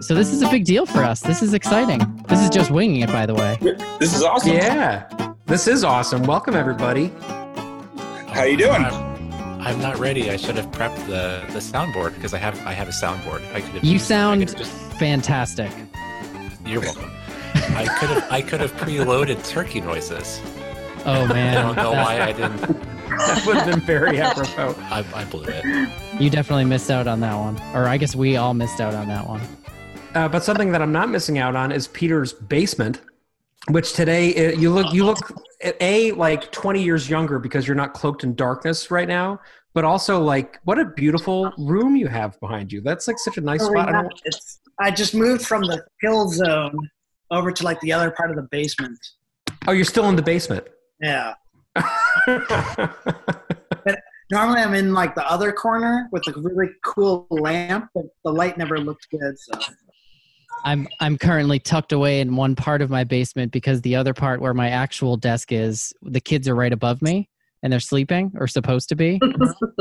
So this is a big deal for us. This is exciting. This is Just Winging It, by the way. This is awesome. Yeah, this is awesome. Welcome, everybody. How you doing? I'm not ready. I should have prepped the soundboard because I have a soundboard. You sound fantastic. You're welcome. I could have preloaded turkey noises. Oh man! I don't know why I didn't. That would have been very apropos. I blew it. You definitely missed out on that one, or I guess we all missed out on that one. But something that I'm not missing out on is Peter's basement, which today you look like 20 years younger because you're not cloaked in darkness right now. But also, like, what a beautiful room you have behind you. That's like such a nice spot. I just moved from the hill zone over to like the other part of the basement. Oh, you're still in the basement. Yeah. But normally I'm in like the other corner with a really cool lamp, but the light never looked good. So. I'm currently tucked away in one part of my basement because the other part where my actual desk is, the kids are right above me and they're sleeping or supposed to be.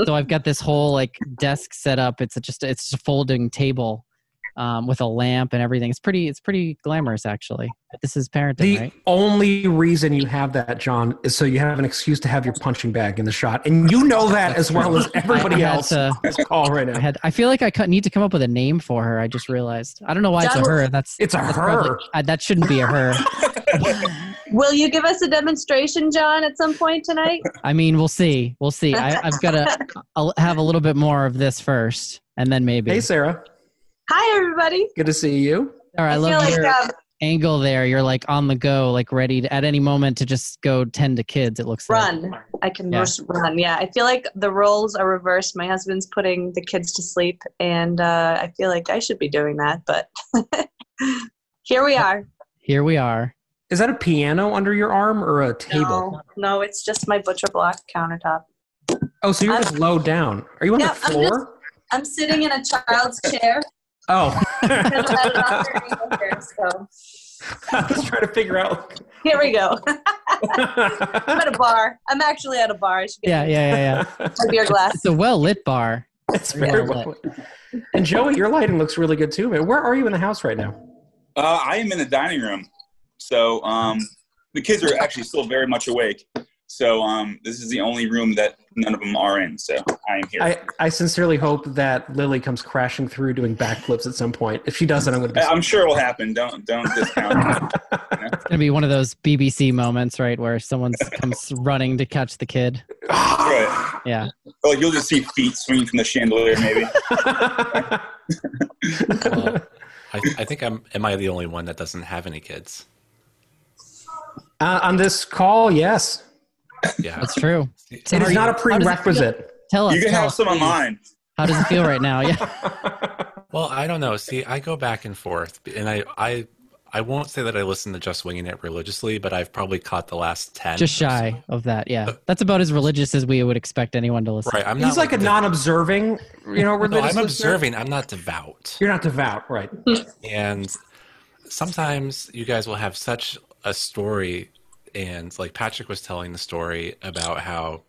So I've got this whole like desk set up. It's just a folding table. With a lamp and everything. It's pretty glamorous, actually. This is parenting, right? The only reason you have that, John, is so you have an excuse to have your punching bag in the shot. And you know that as well as everybody else on this call right now. I feel like I need to come up with a name for her. I just realized. I don't know why it's a her. That's her. That shouldn't be a her. Will you give us a demonstration, John, at some point tonight? I mean, we'll see. We'll see. I've got to have a little bit more of this first, and then maybe. Hey, Sarah. Hi, everybody. Good to see you. All right, I love your angle there. You're like on the go, like ready to, at any moment to just go tend to kids, it looks like. Run. I can just run, yeah. I feel like the roles are reversed. My husband's putting the kids to sleep, and I feel like I should be doing that, but here we are. Is that a piano under your arm or a table? No, it's just my butcher block countertop. Oh, so you're just low down. Are you on the floor? I'm sitting in a child's chair. Oh. I was trying to figure out. Here we go. I'm at a bar. I'm actually at a bar. I should get a beer glass. It's a well-lit bar. It's very well-lit. And Joey, your lighting looks really good too, man. Where are you in the house right now? I am in the dining room. So the kids are actually still very much awake. So this is the only room that none of them are in, so I am here. I sincerely hope that Lily comes crashing through doing backflips at some point. If she doesn't, I'm going to be I'm sure it will happen. Don't discount it. It's going to be one of those BBC moments, right, where someone comes running to catch the kid. Right. Yeah. Well, you'll just see feet swinging from the chandelier, maybe. Well, I think am I the only one that doesn't have any kids? On this call, yes. Yeah, that's true. So it is not a prerequisite. Tell us. You can have some online. How does it feel right now? Yeah. Well, I don't know. See, I go back and forth, and I won't say that I listen to Just Winging It religiously, but I've probably caught the last 10. Just shy of that, yeah. That's about as religious as we would expect anyone to listen. Right. He's like a non-observing, religious. No, I'm observing. Listener. I'm not devout. You're not devout, right? And sometimes you guys will have such a story. And like Patrick was telling the story about how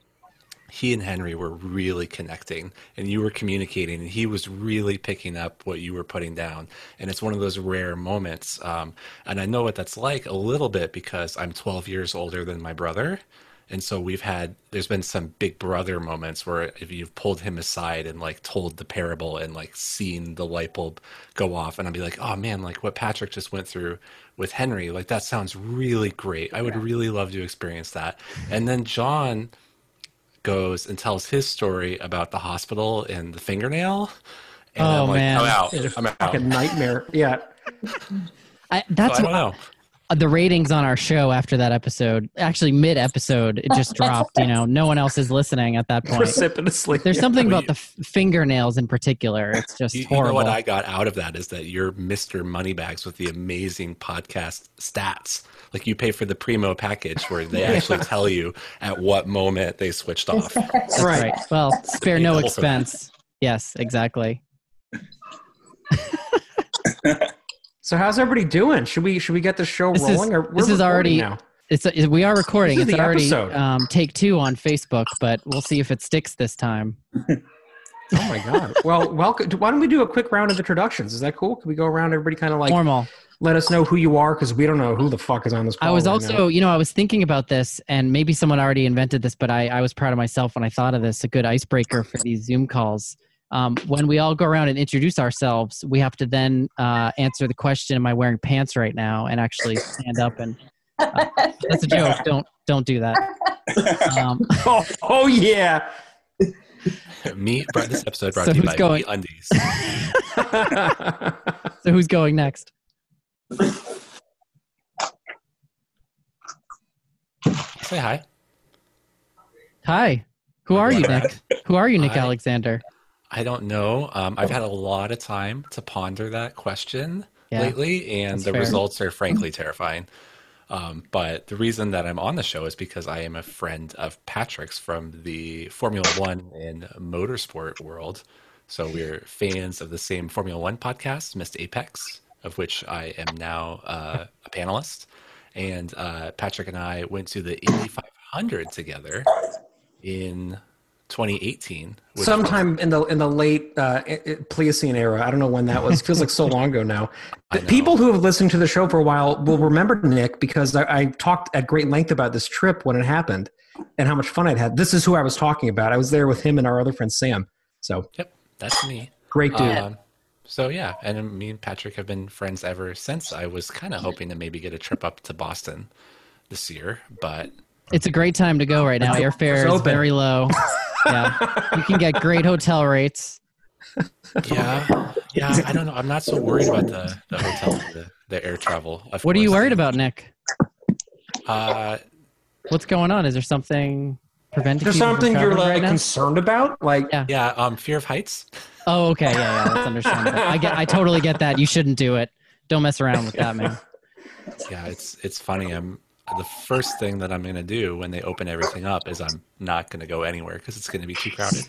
he and Henry were really connecting and you were communicating and he was really picking up what you were putting down. And it's one of those rare moments. And I know what that's like a little bit because I'm 12 years older than my brother. And so there's been some big brother moments where if you've pulled him aside and like told the parable and like seen the light bulb go off and I'd be like, oh man, like what Patrick just went through with Henry, like that sounds really great. I would really love to experience that. And then John goes and tells his story about the hospital and the fingernail. And I'm like, man. I'm out. Like a nightmare. Yeah. I don't know. The ratings on our show after that episode, actually mid-episode, it just dropped. No one else is listening at that point. Precipitously. There's something about the fingernails in particular. It's just horrible. What I got out of that is that you're Mr. Moneybags with the amazing podcast stats. Like you pay for the primo package where they actually tell you at what moment they switched off. That's right. Well, spare no expense. Yes, exactly. So how's everybody doing? Should we get the show rolling? This is already now. We are recording. It's already take 2 on Facebook, but we'll see if it sticks this time. Oh my God. Well, welcome. Why don't we do a quick round of introductions? Is that cool? Can we go around, everybody kind of like formal? Let us know who you are, because we don't know who the fuck is on this call. I was also, you know, I was thinking about this, and maybe someone already invented this, but I was proud of myself when I thought of this, a good icebreaker for these Zoom calls. When we all go around and introduce ourselves, we have to then answer the question, am I wearing pants right now? And actually stand up and... that's a joke. Don't do that. Yeah. Me brought this episode brought so to you by going? Undies. So who's going next? Say hi. Hi. Who are you, Nick? Who are you, Nick Alexander? I don't know. I've had a lot of time to ponder that question lately, and the results are frankly terrifying. But the reason that I'm on the show is because I am a friend of Patrick's from the Formula One and motorsport world. So we're fans of the same Formula One podcast, Missed Apex, of which I am now a panelist. And Patrick and I went to the Indy 500 together in 2018. Sometime in the late Pleistocene era. I don't know when that was. It feels like so long ago now. People who have listened to the show for a while will remember Nick, because I talked at great length about this trip when it happened and how much fun I'd had. This is who I was talking about. I was there with him and our other friend Sam. So yep, that's me. Great dude. So yeah, and me and Patrick have been friends ever since. I was kind of hoping to maybe get a trip up to Boston this year, but... It's a great time to go right now. Airfare is very low. Yeah, you can get great hotel rates. Yeah. I don't know. I'm not so worried about the hotel, the air travel. What are you worried about, Nick? What's going on? Is there something preventing? There's something you're like concerned about, like fear of heights. Oh, okay, yeah, that's understandable. I totally get that. You shouldn't do it. Don't mess around with that, man. Yeah, it's funny. The first thing that I'm going to do when they open everything up is I'm not going to go anywhere because it's going to be too crowded.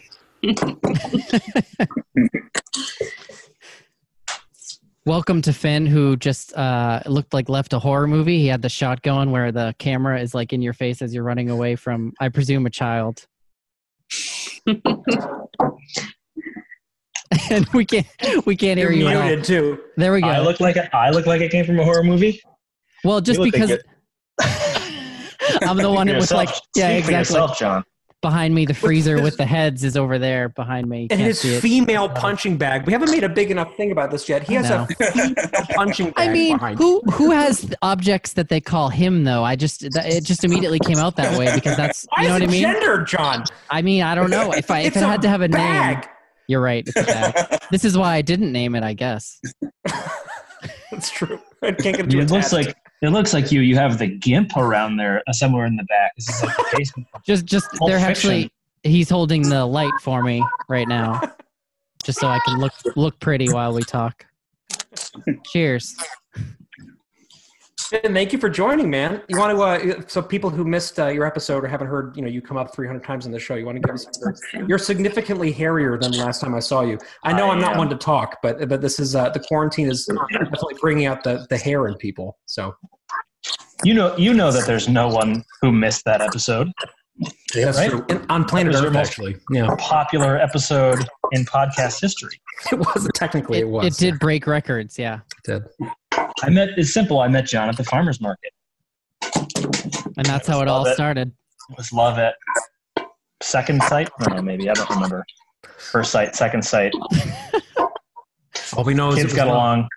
Welcome to Finn, who just looked like left a horror movie. He had the shot going where the camera is like in your face as you're running away from, I presume, a child. And we can't hear you. You're muted too. There we go. I look like I came from a horror movie. Well, just because. I'm the one that was like, yeah, exactly. Yourself, John. Behind me, the freezer with the heads is over there behind me. And his female punching bag. We haven't made a big enough thing about this yet. He has a female punching bag. I mean, who has objects that they call him though? It just immediately came out that way because that's you know what I mean. Gender, John. I mean, I don't know if it had to have a bag. Name. You're right. It's a bag. This is why I didn't name it, I guess. That's true. I can't get to it. It looks like you have the GIMP around there somewhere in the back. This is like the basement. just they're actually he's holding the light for me right now. Just so I can look pretty while we talk. Cheers. And thank you for joining, man. You want to so people who missed your episode or haven't heard, you come up 300 times in the show. You want to give us you're significantly hairier than last time I saw you. I know I'm not one to talk, but this is the quarantine is definitely bringing out the hair in people. So you know that there's no one who missed that episode. That's right? True. On planet Earth, actually. Yeah. Popular episode in podcast history. It was technically it was. It did break records, yeah. It did. I met John at the farmer's market. And that's how it all started. It was love at second sight? I don't know, maybe. I don't remember. First sight, second sight. All we know is kids got along.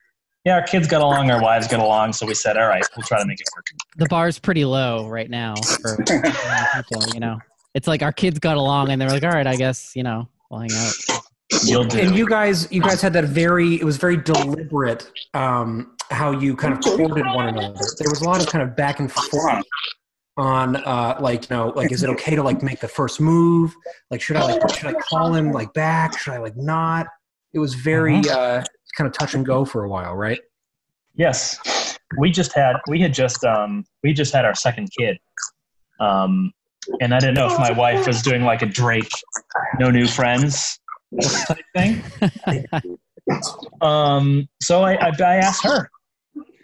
Yeah, our kids got along, our wives got along, so we said, all right, we'll try to make it work. The bar's pretty low right now for people, It's like our kids got along and they were like, all right, I guess, we'll hang out. You'll do. And you guys had that it was very deliberate how you kind of courted one another. There was a lot of kind of back and forth on is it okay to make the first move? Like should I call him back? Should I not? It was very kind of touch and go for a while, right? Yes. We just had our second kid. And I didn't know if my wife was doing like a Drake, no new friends type thing. So I asked her.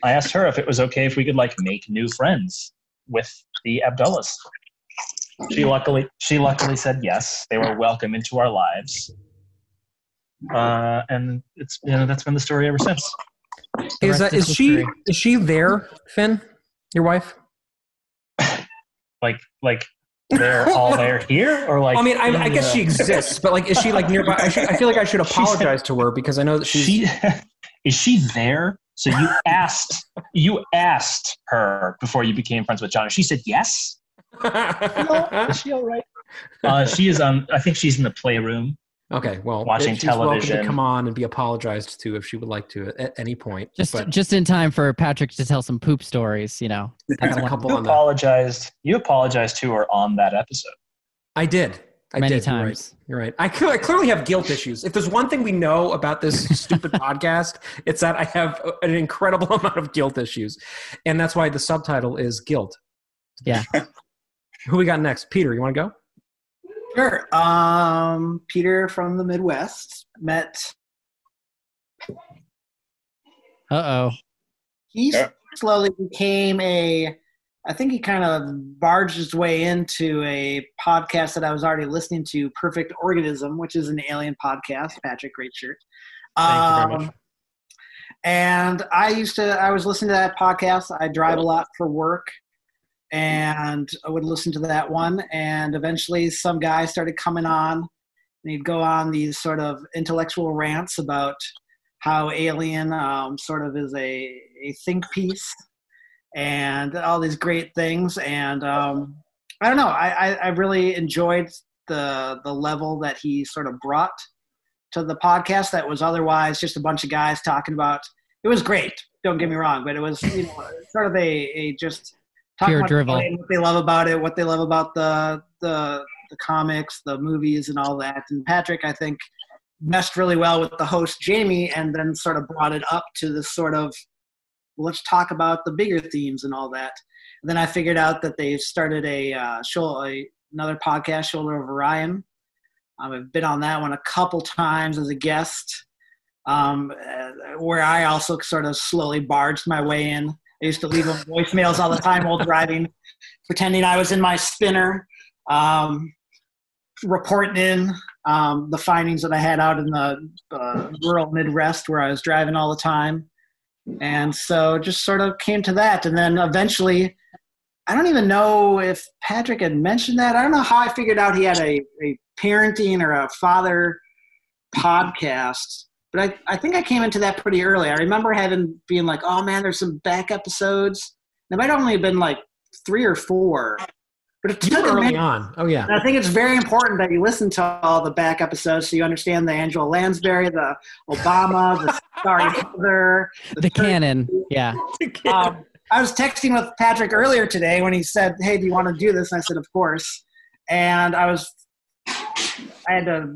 I asked her if it was okay if we could make new friends with the Abdullahs. She luckily said yes. They were welcome into our lives. And it's, you know, that's been the story ever since. Is she there, Finn, your wife? like they're all there here, or like, I mean, I guess she exists, but like, is she like nearby? I feel like I should apologize to her because I know that is she there? So you asked her before you became friends with John, and she said yes. Hello? Is she all right? She is on. I think she's in the playroom. Okay, well, watching television. To come on and be apologized to if she would like to at any point. Just in time for Patrick to tell some poop stories, you know. You apologized to her on that episode. I did. Many times. You're right. I clearly have guilt issues. If there's one thing we know about this stupid podcast, it's that I have an incredible amount of guilt issues. And that's why the subtitle is Guilt. Yeah. Who we got next? Peter, you want to go? Sure. Peter from the Midwest met. Uh-oh. He slowly became I think he kind of barged his way into a podcast that I was already listening to, Perfect Organism, which is an alien podcast. Patrick, great shirt. Thank you very much. And I was listening to that podcast. I drive a lot for work. And I would listen to that one, and eventually some guy started coming on, and he'd go on these sort of intellectual rants about how Alien sort of is a think piece and all these great things. And I don't know, I really enjoyed the level that he sort of brought to the podcast that was otherwise just a bunch of guys talking about – it was great, don't get me wrong, but it was, you know, sort of a just – pure drivel. What they love about it, what they love about the comics, the movies, and all that. And Patrick, I think, meshed really well with the host, Jamie, and then sort of brought it up to this sort of, let's talk about the bigger themes and all that. And then I figured out that they've started another podcast, Shoulder of Orion. I've been on that one a couple times as a guest, where I also sort of slowly barged my way in. I used to leave them voicemails all the time while driving, pretending I was in my spinner, reporting in the findings that I had out in the rural Midwest where I was driving all the time. And so just sort of came to that. And then eventually, I don't even know if Patrick had mentioned that. I don't know how I figured out he had a parenting or a father podcast. But I think I came into that pretty early. I remember being like, oh, man, there's some back episodes. There might only have been like 3 or 4. But it took early on. Oh, yeah. And I think it's very important that you listen to all the back episodes so you understand the Angela Lansbury, the Obama, the Sorry Mother. The canon. Yeah. I was texting with Patrick earlier today when he said, hey, do you want to do this? And I said, of course. And I had to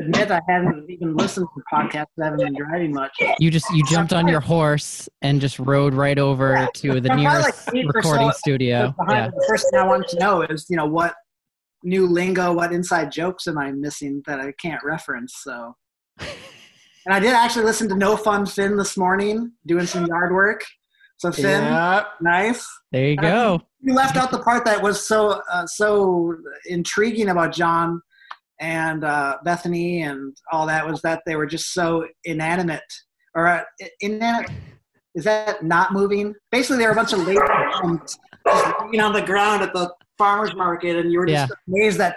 admit I haven't even listened to podcasts. I haven't been driving much. You jumped on your horse and just rode right over to the nearest recording studio. The first thing I wanted to know is, you know, what new lingo, what inside jokes am I missing that I can't reference? So, and I did actually listen to No Fun Finn this morning, doing some yard work. So Finn, nice. There you go. You left out the part that was so intriguing about John and Bethany and all that, was that they were just so inanimate. Or is that not moving? Basically, they were a bunch of ladies just laying on the ground at the farmer's market, and you were just amazed that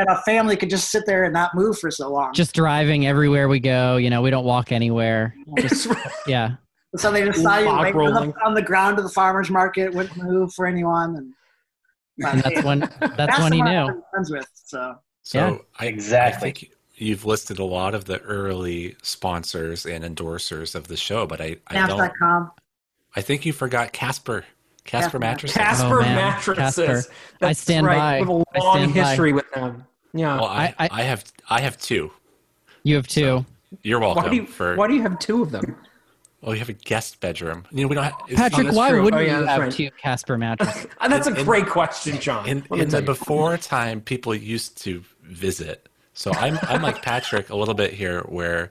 a family could just sit there and not move for so long. Just driving everywhere we go. You know, we don't walk anywhere. Just, yeah. So they just saw you laying on the ground of the farmer's market, wouldn't move for anyone. And that's when he knew. I'm friends with, so. So I think you've listed a lot of the early sponsors and endorsers of the show, but I think you forgot Casper. Casper mattresses. Casper mattresses. That's right. With a long history with them. Yeah. Well, I have 2. You have 2. So you're welcome. Why do you have 2 of them? Well, you have a guest bedroom. You know, we don't. Patrick, why wouldn't you have 2 Casper mattresses? That's a great question, John. In the before time, people used to visit. So I'm like Patrick a little bit here, where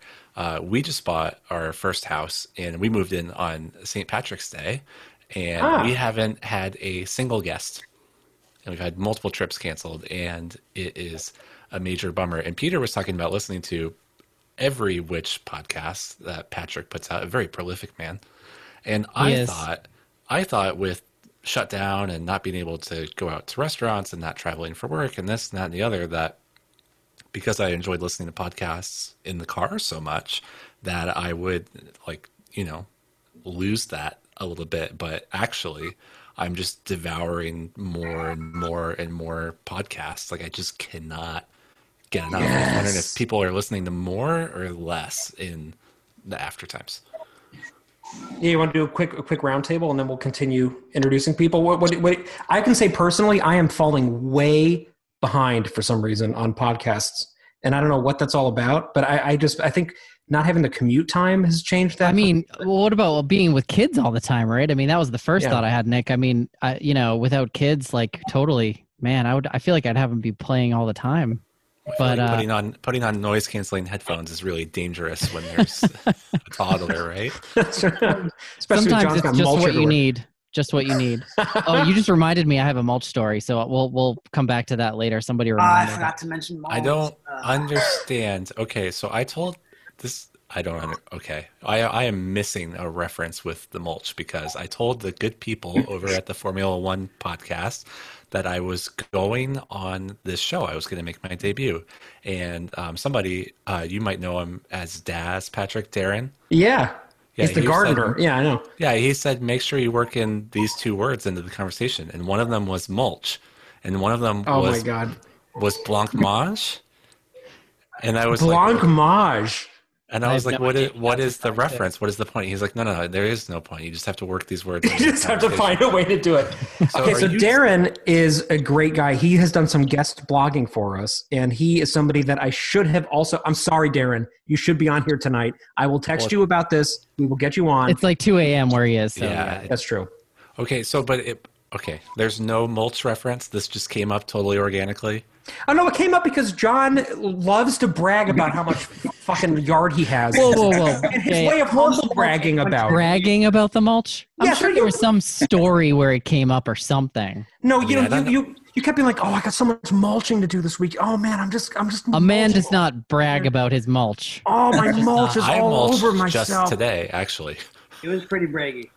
we just bought our first house and we moved in on St. Patrick's Day, and we haven't had a single guest, and we've had multiple trips canceled, and it is a major bummer. And Peter was talking about listening to every witch podcast that Patrick puts out, a very prolific man. And I thought with shutdown and not being able to go out to restaurants and not traveling for work and this and that and the other, that because I enjoyed listening to podcasts in the car so much, that I would lose that a little bit. But actually, I'm just devouring more and more and more podcasts. Like, I just cannot get enough. Yes. I'm wondering if people are listening to more or less in the after times. Yeah, you want to do a quick roundtable, and then we'll continue introducing people. What I can say personally, I am falling way behind for some reason on podcasts, and I don't know what that's all about. But I think not having the commute time has changed that. I mean, what about being with kids all the time, right? I mean, that was the first thought I had, Nick. I mean, without kids, like, totally, man, I feel like I'd have them be playing all the time. But like putting on noise canceling headphones is really dangerous when there's a toddler, right? Sometimes it's just what you need. Oh, you just reminded me I have a mulch story, so we'll come back to that later. Somebody reminded me. I forgot to mention mulch. I don't understand. Okay, so I told this. I don't understand. Okay, I am missing a reference with the mulch, because I told the good people over at the Formula One podcast that I was going on this show. I was going to make my debut. And somebody, you might know him as Daz, Patrick, Darren. Yeah he's the gardener. Said, I know. Yeah, he said, make sure you work in these two words into the conversation. And one of them was mulch. And one of them was blancmange. And I was blancmange. And I was like, what is the reference? What is the point? He's like, no, there is no point. You just have to work these words. You just have to find a way to do it. So Darren is a great guy. He has done some guest blogging for us, and he is somebody that I should have also – I'm sorry, Darren. You should be on here tonight. I will text you about this. We will get you on. It's like 2 a.m. where he is. So. Yeah, that's true. Okay, there's no mulch reference. This just came up totally organically. Oh, no, it came up because John loves to brag about how much fucking yard he has. Whoa. And his way of humble bragging about. Bragging about the mulch? I'm sure there was some story where it came up or something. No, you kept being like, oh, I got so much mulching to do this week. Oh, man, I'm just. A man does not brag about his mulch. Oh, my mulch is all over myself. Just today, actually. It was pretty braggy.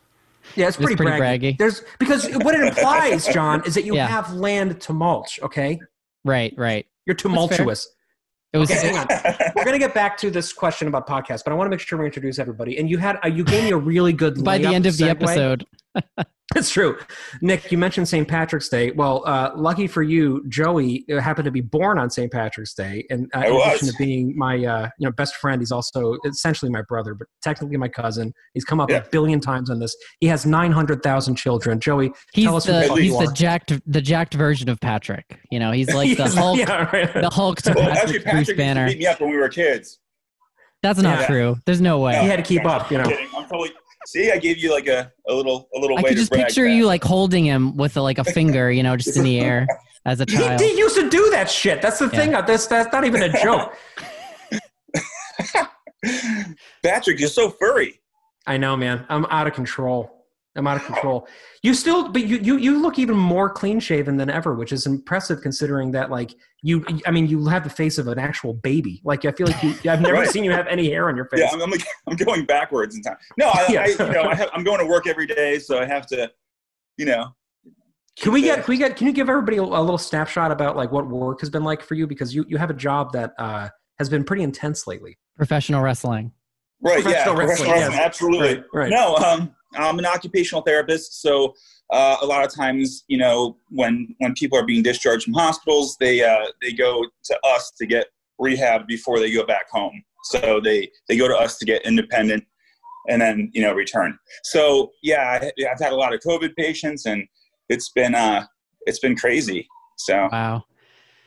Yeah, it's pretty braggy. Because what it implies, John, is that you have land to mulch, okay? Right. You're tumultuous. Hang on. We're going to get back to this question about podcasts, but I want to make sure we introduce everybody. And you had you gave me a really good by the end of the episode. That's true. Nick, you mentioned St. Patrick's Day. Well, lucky for you, Joey happened to be born on St. Patrick's Day, and in addition to being my best friend, he's also essentially my brother, but technically my cousin. He's come up a billion times on this. He has 900,000 children. Joey, tell us who you are. He's the jacked version of Patrick. You know, he's like the Hulk. Yeah, right. The Hulk to Patrick Banner. Beat me up when we were kids. That's not true. There's no way. No, he had to keep up. You know, I'm totally. See, I gave you like a little. I could just picture you like holding him with a finger, just in the air as a child. He used to do that shit. That's the thing. That's not even a joke. Patrick, you're so furry. I know, man. I'm out of control. You still, but you look even more clean shaven than ever, which is impressive considering that you have the face of an actual baby. Like, I feel like I've never seen you have any hair on your face. Yeah, I'm going backwards in time. No, I'm going to work every day, so I have to, Can you give everybody a little snapshot about what work has been like for you, because you have a job that has been pretty intense lately. Professional wrestling. Right. Professional wrestling. Yes. Absolutely. Right. No. I'm an occupational therapist, so a lot of times, when people are being discharged from hospitals, they go to us to get rehab before they go back home. So they go to us to get independent and then, return. So, I've had a lot of COVID patients, and it's been crazy. So, wow.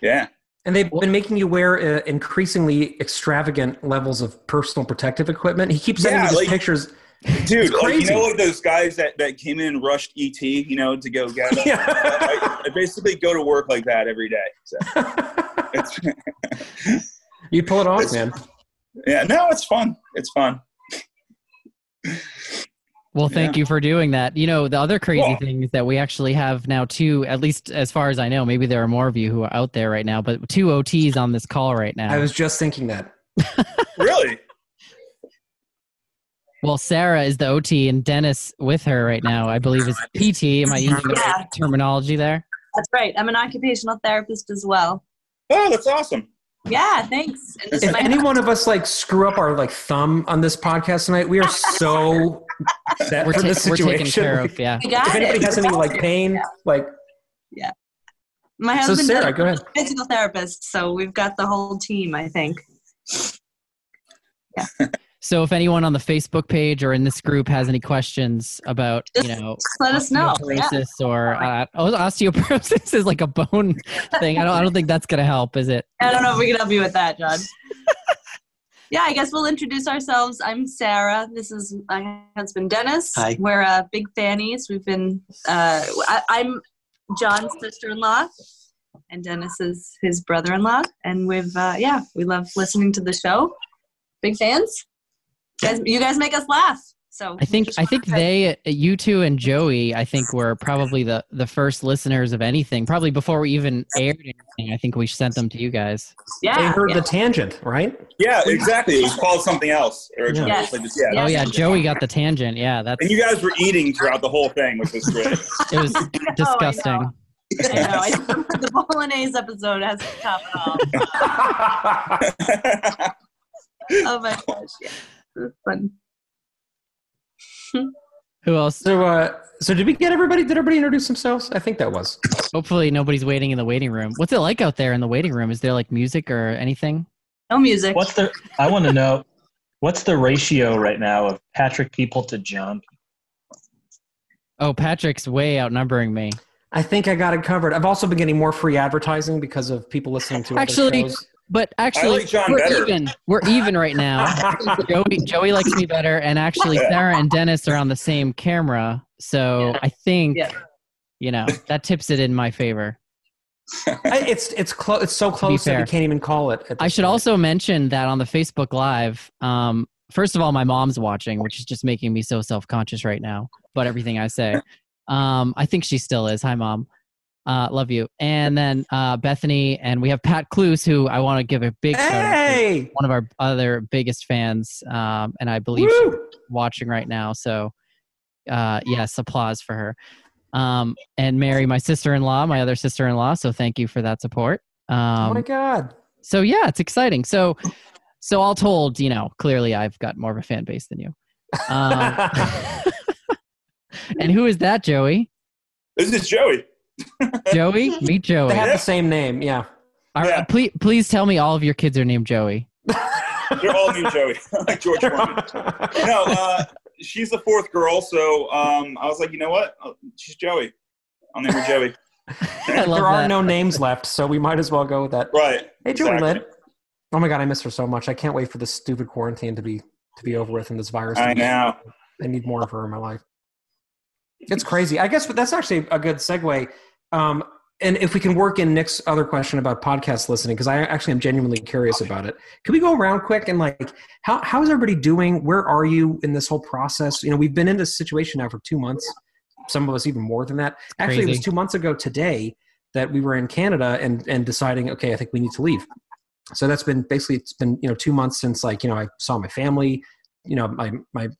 Yeah. And they've been making you wear increasingly extravagant levels of personal protective equipment. He keeps sending me these pictures. Dude, those guys that came in and rushed ET, to go get them. Yeah. I basically go to work like that every day. So. You pull it off, man. Yeah, no, it's fun. Well, thank you for doing that. You know, the other crazy thing is that we actually have now two, at least as far as I know, maybe there are more of you who are out there right now, but two OTs on this call right now. I was just thinking that. Really? Well, Sarah is the OT and Dennis with her right now, I believe, is PT. Am I using the right terminology there? That's right. I'm an occupational therapist as well. Oh, that's awesome. Yeah, thanks. And if any one of us like screw up our like thumb on this podcast tonight, we are so set for this situation. We're taken care of, yeah. If anybody has any like pain, like yeah. My husband is a physical therapist, so we've got the whole team, I think. Yeah. So if anyone on the Facebook page or in this group has any questions about, you know, just let us know. Osteoporosis or osteoporosis is like a bone thing. I don't think that's going to help, is it? I don't know if we can help you with that, John. Yeah, I guess we'll introduce ourselves. I'm Sarah. This is my husband, Dennis. Hi. We're big fannies. We've been, I'm John's sister-in-law and Dennis is his brother-in-law. And we've, we love listening to the show. Big fans. You guys make us laugh. So I think you two and Joey, I think were probably the first listeners of anything, probably before we even aired anything. I think we sent them to you guys. Yeah. They heard the tangent, right? Yeah, exactly. It was called something else originally. Yes. Yeah. Oh yeah, Joey got the tangent. Yeah, that's. And you guys were eating throughout the whole thing, which was great. It was disgusting. I know. The Bolognese episode has to top it all. Oh my gosh, yeah. Fun. Who else? So did we get everybody? Did everybody introduce themselves? I think that was. Hopefully nobody's waiting in the waiting room. What's it like out there in the waiting room? Is there like music or anything? No music. I want to know, what's the ratio right now of Patrick people to John? Oh, Patrick's way outnumbering me. I think I got it covered. I've also been getting more free advertising because of people listening to other shows. But actually, like we're even right now. Joey likes me better, and actually, Sarah and Dennis are on the same camera, so I think you know that tips it in my favor. It's so close that we can't even call it. I should also mention that on the Facebook Live, first of all, my mom's watching, which is just making me so self-conscious right now about everything I say. I think she still is. Hi, Mom. Love you. And then Bethany, and we have Pat Cluse, who I want to give a big shout out to, one of our other biggest fans, and I believe she's watching right now. So, yes, applause for her. And Mary, my other sister-in-law. So thank you for that support. Oh, my God. So, yeah, it's exciting. So all told, you know, clearly I've got more of a fan base than you. And who is that, Joey? This is Joey. Joey? Meet Joey. They have the same name, yeah. Right, please tell me all of your kids are named Joey. They're all named Joey, like George Foreman. No, she's the fourth girl, so I was like, you know what? She's Joey. I'll name her Joey. There are no names left, so we might as well go with that. Right. Hey, Joey Lynn. Oh, my God, I miss her so much. I can't wait for this stupid quarantine to be over with and this virus. I know. I need more of her in my life. It's crazy. I guess that's actually a good segue. And if we can work in Nick's other question about podcast listening, because I actually am genuinely curious about it. Can we go around quick and like, how is everybody doing? Where are you in this whole process? You know, we've been in this situation now for 2 months, some of us even more than that. Actually, it was 2 months ago today that we were in Canada and deciding, okay, I think we need to leave. So that's been basically, it's been, you know, 2 months since like, you know, I saw my family. You know,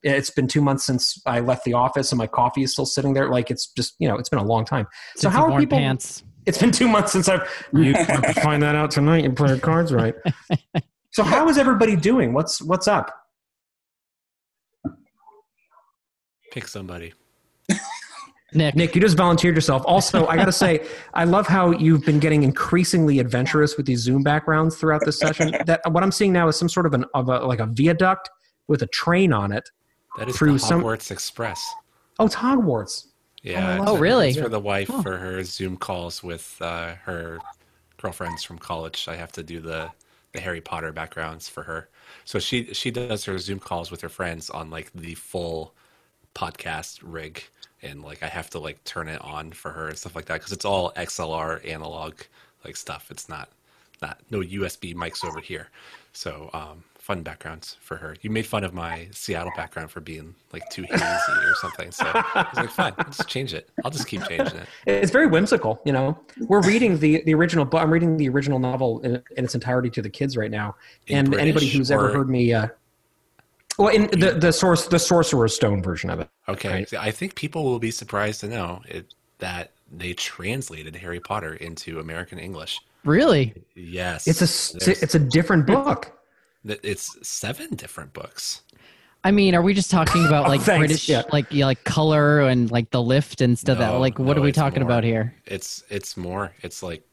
it's been 2 months since I left the office and my coffee is still sitting there. Like, it's just, you know, it's been a long time. So how are people, it's been 2 months since you have to find that out tonight and play your cards right. So how is everybody doing? What's up? Pick somebody. Nick, you just volunteered yourself. Also, I got to say, I love how you've been getting increasingly adventurous with these Zoom backgrounds throughout this session. That what I'm seeing now is some sort of a viaduct with a train on it. That is through some Hogwarts Express. Oh, it's Hogwarts. Yeah. Oh, really? It's for the wife for her Zoom calls with her girlfriends from college. I have to do the Harry Potter backgrounds for her. So she does her Zoom calls with her friends on like the full podcast rig, and like I have to like turn it on for her and stuff like that because it's all XLR analog like stuff. It's not no USB mics over here. So fun backgrounds for her. You made fun of my Seattle background for being like too hazy or something. So I was like, fine, let's change it. I'll just keep changing it. It's very whimsical. You know, we're reading the original, but I'm reading the original novel in its entirety to the kids right now. And British, anybody who's ever heard me, well, in the Sorcerer's Stone version of it. Okay. Right? I think people will be surprised to know that they translated Harry Potter into American English. Really? Yes. It's a different book. It's 7 different books. I mean, are we just talking about like British, like color and like the lift and stuff? No, like, what are we talking about here? It's more. It's like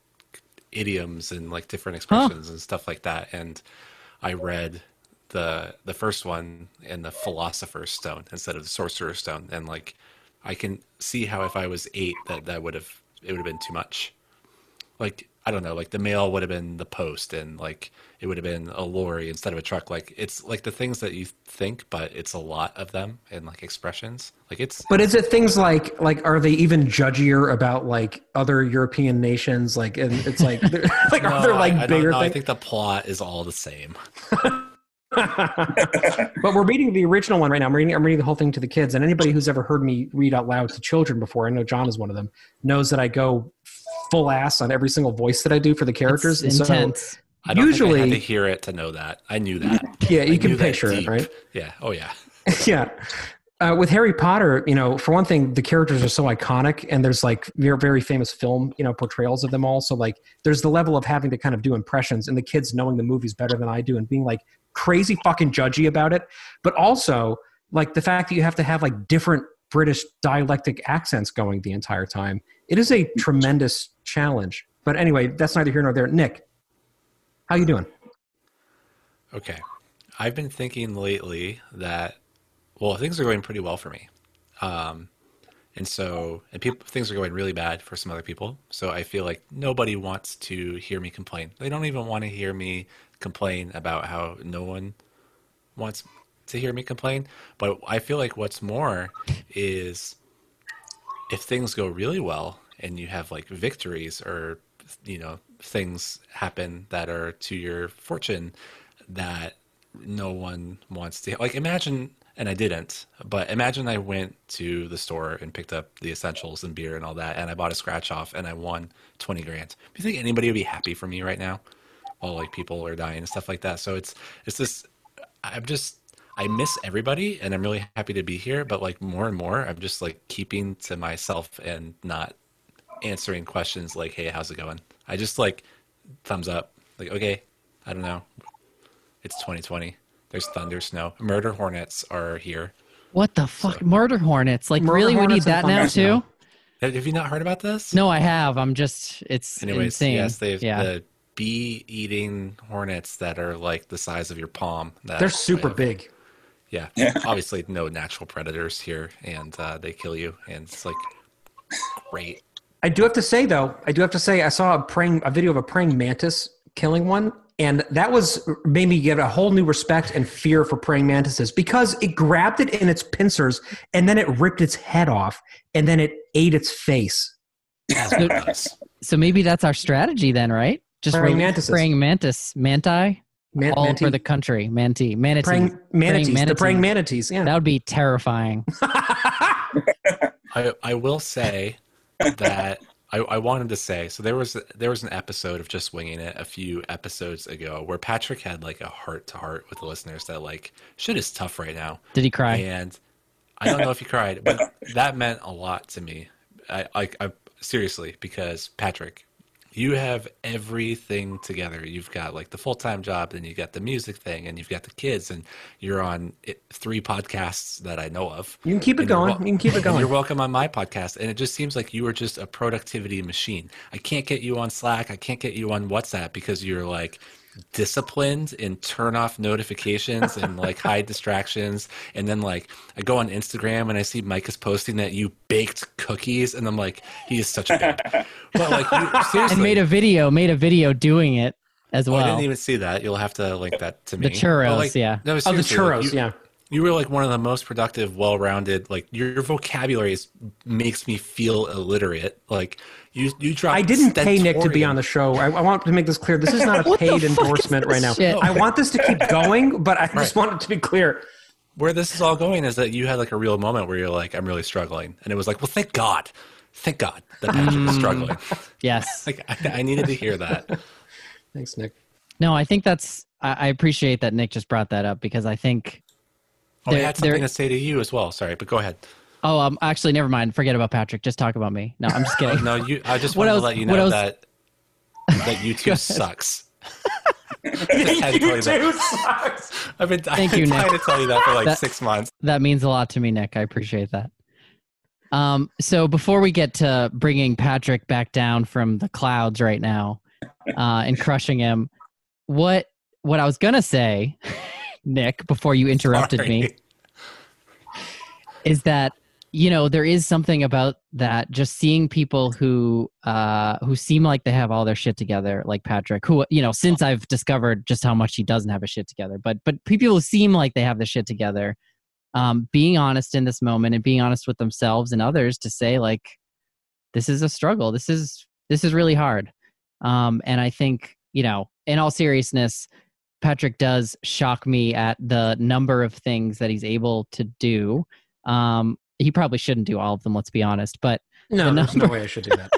idioms and like different expressions and stuff like that. And I read the first one in the Philosopher's Stone instead of the Sorcerer's Stone, and like I can see how if I was 8, that would have been too much. Like, I don't know, like the mail would have been the post, and like it would have been a lorry instead of a truck. Like it's like the things that you think, but it's a lot of them and like expressions. Like it's. But is it things like are they even judgier about like other European nations? Like, and it's like like no, are there like bigger things? I think the plot is all the same. But we're reading the original one right now. I'm reading the whole thing to the kids, and anybody who's ever heard me read out loud to children before, I know John is one of them, knows that I go full ass on every single voice that I do for the characters. It's intense. So I don't usually think I had to hear it to know that. I knew that. Yeah, you can picture it, right? Yeah. Oh yeah. Yeah. With Harry Potter, you know, for one thing, the characters are so iconic, and there's like very famous film, you know, portrayals of them all. So like, there's the level of having to kind of do impressions, and the kids knowing the movies better than I do, and being like crazy fucking judgy about it. But also like the fact that you have to have like different British dialectic accents going the entire time. It is a tremendous challenge. But anyway, that's neither here nor there. Nick, how you doing? Okay, I've been thinking lately that. Well, things are going pretty well for me. Things are going really bad for some other people. So I feel like nobody wants to hear me complain. They don't even want to hear me complain about how no one wants to hear me complain. But I feel like what's more is if things go really well and you have like victories or, you know, things happen that are to your fortune that no one wants to, like, imagine. And I didn't, but imagine I went to the store and picked up the essentials and beer and all that, and I bought a scratch off and I won 20 grand. Do you think anybody would be happy for me right now? While like people are dying and stuff like that. So it's this, I miss everybody, and I'm really happy to be here, but like more and more, I'm just like keeping to myself and not answering questions like, hey, how's it going? I just like thumbs up, like, okay, I don't know. It's 2020. There's thunder, snow. Murder hornets are here. What the fuck? So, murder hornets? Like, murder really? Hornets, we need that now, too? Have you not heard about this? No, I have. I'm just, it's insane. Yes, the bee-eating hornets that are, like, the size of your palm. They're super big. Yeah. Obviously, no natural predators here, and they kill you, and it's, like, great. I do have to say, I saw a video of a praying mantis killing one. And that made me get a whole new respect and fear for praying mantises, because it grabbed it in its pincers and then it ripped its head off and then it ate its face. So maybe that's our strategy then, right? Just praying mantis, manti, all over the country, manatee, the praying manatees. Yeah, that would be terrifying. I will say that. I wanted to say, so there was an episode of Just Winging It a few episodes ago where Patrick had like a heart-to-heart with the listeners that like, shit is tough right now. Did he cry? And I don't know if he cried, but that meant a lot to me. I seriously, because Patrick, you have everything together. You've got like the full-time job, and you got the music thing, and you've got the kids, and you're on 3 podcasts that I know of. You can keep it going. You're welcome on my podcast. And it just seems like you are just a productivity machine. I can't get you on Slack. I can't get you on WhatsApp because you're like disciplined and turn off notifications and like hide distractions. And then like I go on Instagram and I see Micah's posting that you baked cookies, and I'm like, he is such a babe. But like, you, seriously, and made a video doing it as well. I didn't even see that. You'll have to link that to me. The churros, like, yeah. No, oh, the churros, like, you, yeah. You were like one of the most productive, well-rounded. Like your vocabulary makes me feel illiterate. Like you dropped. I didn't pay Nick to be on the show. I want to make this clear. This is not a paid endorsement right now. Shit? I want this to keep going, but I just want it to be clear. Where this is all going is that you had like a real moment where you're like, I'm really struggling. And it was like, well, thank God. Thank God that Patrick is struggling. Yes. Like I needed to hear that. Thanks, Nick. No, I think that's, I appreciate that Nick just brought that up because I think. Oh, I had something to say to you as well. Sorry, but go ahead. Oh, actually, never mind. Forget about Patrick. Just talk about me. No, I'm just kidding. No, I just want to let you know that YouTube sucks. YouTube sucks. I've been trying to tell you that for like 6 months. That means a lot to me, Nick. I appreciate that. So before we get to bringing Patrick back down from the clouds right now and crushing him, what I was going to say, Nick, before you interrupted me, is that, you know, there is something about that, just seeing people who seem like they have all their shit together, like Patrick, who, you know, since I've discovered just how much he doesn't have his shit together, but people who seem like they have their shit together, being honest in this moment and being honest with themselves and others to say, like, this is a struggle. This is really hard. And I think, you know, in all seriousness, Patrick does shock me at the number of things that he's able to do. He probably shouldn't do all of them, let's be honest. But there's no way I should do that.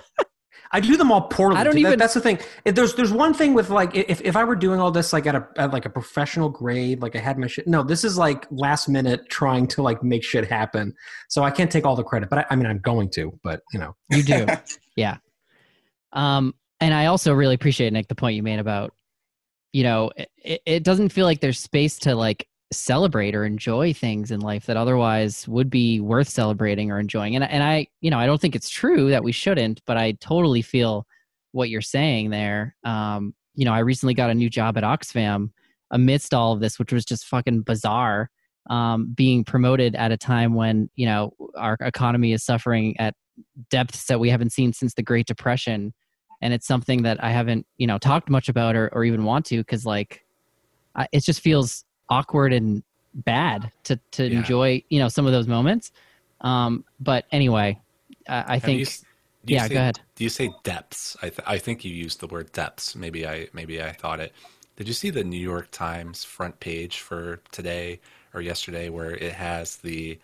I do them all poorly. That's the thing. There's one thing with like if I were doing all this like at a professional grade, like I had my shit. No, this is like last minute trying to like make shit happen. So I can't take all the credit, but I mean I'm going to. But you know, you do, yeah. And I also really appreciate, Nick, the point you made about, you know, it doesn't feel like there's space to like celebrate or enjoy things in life that otherwise would be worth celebrating or enjoying. And I, you know, I don't think it's true that we shouldn't, but I totally feel what you're saying there. You know, I recently got a new job at Oxfam amidst all of this, which was just fucking bizarre, being promoted at a time when, you know, our economy is suffering at depths that we haven't seen since the Great Depression. And it's something that I haven't, you know, talked much about or even want to, because like, it just feels awkward and bad to enjoy, you know, some of those moments. But anyway, I think, go ahead. Do you say depths? I think you used the word depths. Maybe I thought it. Did you see the New York Times front page for today or yesterday where it has the,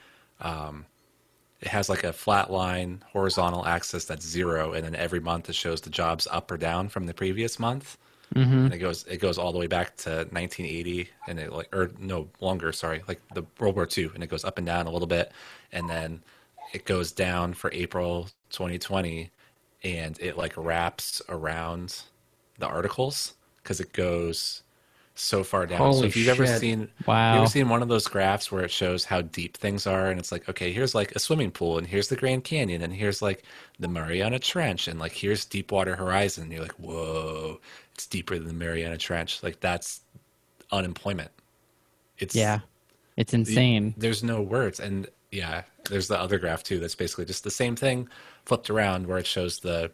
it has like a flat line horizontal axis that's 0. And then every month it shows the jobs up or down from the previous month. Mm-hmm. And it goes all the way back to 1980 and it like, or no longer, sorry, like the World War II, and it goes up and down a little bit. And then it goes down for April 2020 and it like wraps around the articles because it goes so far down. Holy so if you've shit. ever seen one of those graphs where it shows how deep things are, and it's like, okay, here's like a swimming pool, and here's the Grand Canyon, and here's like the Mariana Trench, and like here's Deepwater Horizon, and you're like, whoa, it's deeper than the Mariana Trench. Like that's unemployment. It's insane. There's no words. And yeah, there's the other graph too that's basically just the same thing flipped around where it shows the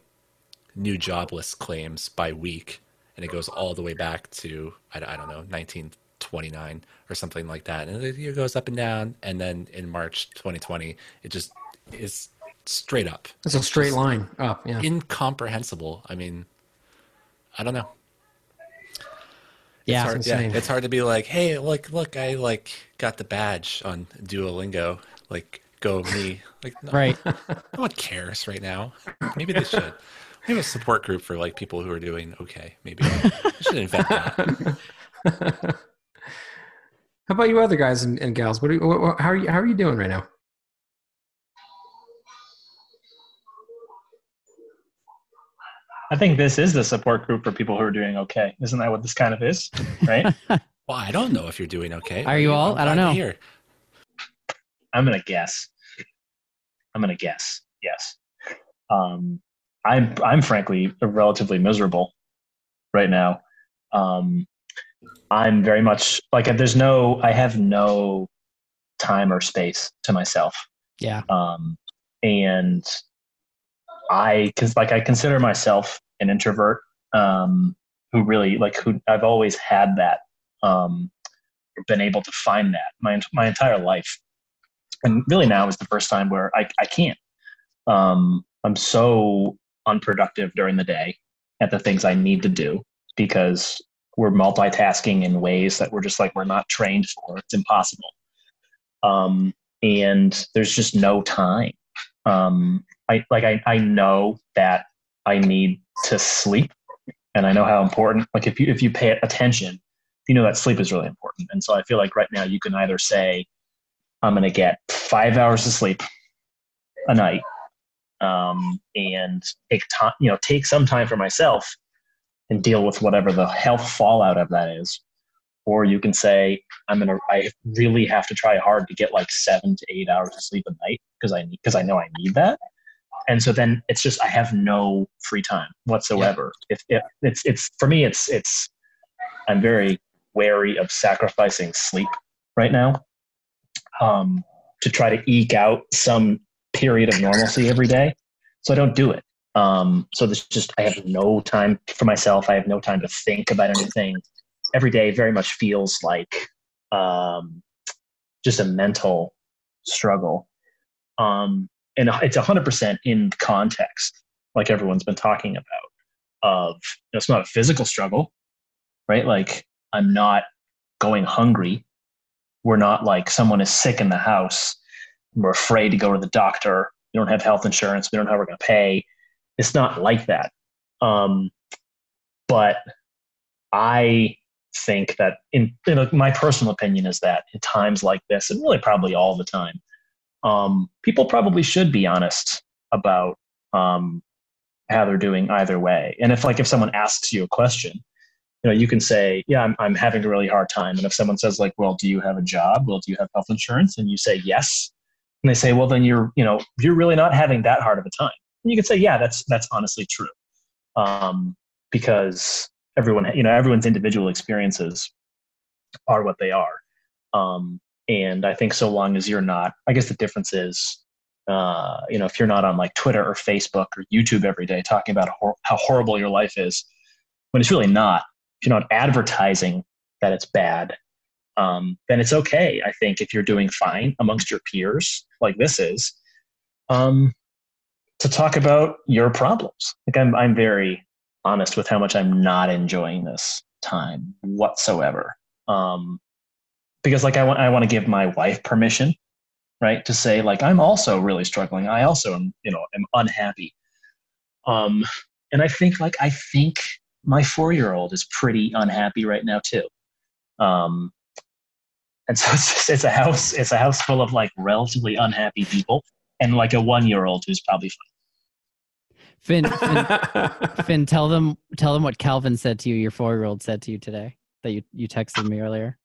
new jobless claims by week. And it goes all the way back to, I don't know, 1929 or something like that. And it goes up and down. And then in March 2020, it just is straight up. It's a straight line up, yeah. Incomprehensible. I mean, I don't know. Yeah, it's hard to be like, hey, look, I like got the badge on Duolingo. Like, go me. Like, no, right. No one cares right now. Maybe they should. We have a support group for like people who are doing okay. Maybe I should invent that. How about you, other guys and gals? How are you doing right now? I think this is the support group for people who are doing okay. Isn't that what this kind of is, right? Well, I don't know if you're doing okay. Are you all? I don't know. Here, I'm gonna guess. Yes. I'm frankly relatively miserable right now. I'm very much like I have no time or space to myself. Yeah. And I consider myself an introvert, who really I've always had that, been able to find that my entire life. And really now is the first time where I can't. I'm so unproductive during the day at the things I need to do because we're multitasking in ways that we're just like, we're not trained for. It's impossible. And there's just no time. I know that I need to sleep, and I know how important, like if you pay attention, you know that sleep is really important. And so I feel like right now you can either say, I'm going to get 5 hours of sleep a night, and take time, take some time for myself and deal with whatever the health fallout of that is. Or you can say, I really have to try hard to get like 7 to 8 hours of sleep a night because I know I need that. And so then it's just, I have no free time whatsoever. Yeah. It's for me, I'm very wary of sacrificing sleep right now, to try to eke out some period of normalcy every day. So I don't do it. So there's just, I have no time for myself. I have no time to think about anything. Every day very much feels like, just a mental struggle. And it's 100% in context, like everyone's been talking about, it's not a physical struggle, right? Like I'm not going hungry. We're not like someone is sick in the house. We're afraid to go to the doctor. We don't have health insurance. We don't know how we're going to pay. It's not like that. But I think that in my personal opinion is that in times like this, and really probably all the time, people probably should be honest about how they're doing either way. And if someone asks you a question, you can say, yeah, I'm having a really hard time. And if someone says like, well, do you have a job? Well, do you have health insurance? And you say, yes. And they say, well, then you're really not having that hard of a time. And you can say, yeah, that's honestly true. Because everyone's individual experiences are what they are. And I think so long as you're not, I guess the difference is, if you're not on like Twitter or Facebook or YouTube every day talking about how horrible your life is, when it's really not, if you're not advertising that it's bad, then it's okay. I think if you're doing fine amongst your peers, like this is, to talk about your problems. Like I'm very honest with how much I'm not enjoying this time whatsoever. Because like I want to give my wife permission, right, to say like I'm also really struggling. I also am unhappy. And I think my 4-year-old is pretty unhappy right now too. And so it's just, it's a house full of like relatively unhappy people and like a 1-year-old who's probably fine. Finn, tell them what Calvin said to you. Your 4-year-old said to you today that you texted me earlier.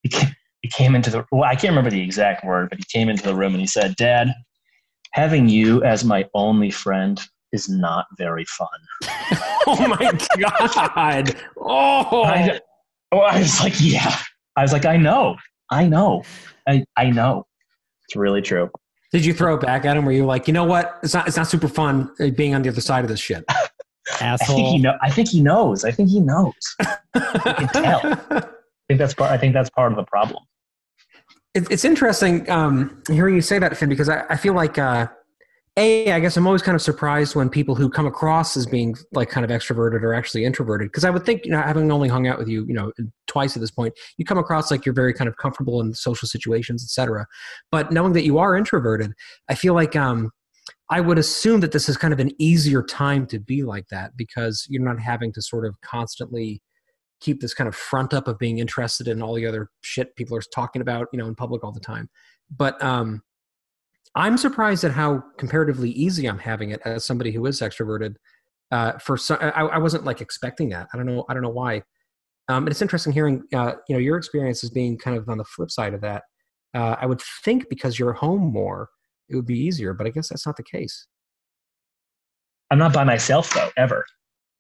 He came into the, well, I can't remember the exact word, but he came into the room and he said, Dad, having you as my only friend is not very fun. Oh my God. Oh, I was like, yeah. I was like, I know. It's really true. Did you throw it back at him? Were you like, you know what? It's not super fun being on the other side of this shit. Asshole. I think he knows. I can tell. I think that's part of the problem. It's interesting hearing you say that, Finn, because I feel like, I guess I'm always kind of surprised when people who come across as being like kind of extroverted are actually introverted. Because I would think, having only hung out with you, twice at this point, you come across like you're very kind of comfortable in social situations, et cetera. But knowing that you are introverted, I feel like I would assume that this is kind of an easier time to be like that because you're not having to sort of constantly keep this kind of front up of being interested in all the other shit people are talking about, in public all the time. But I'm surprised at how comparatively easy I'm having it as somebody who is extroverted. I wasn't like expecting that. I don't know why. And it's interesting hearing, your experience as being kind of on the flip side of that. I would think because you're home more, it would be easier, but I guess that's not the case. I'm not by myself though, ever,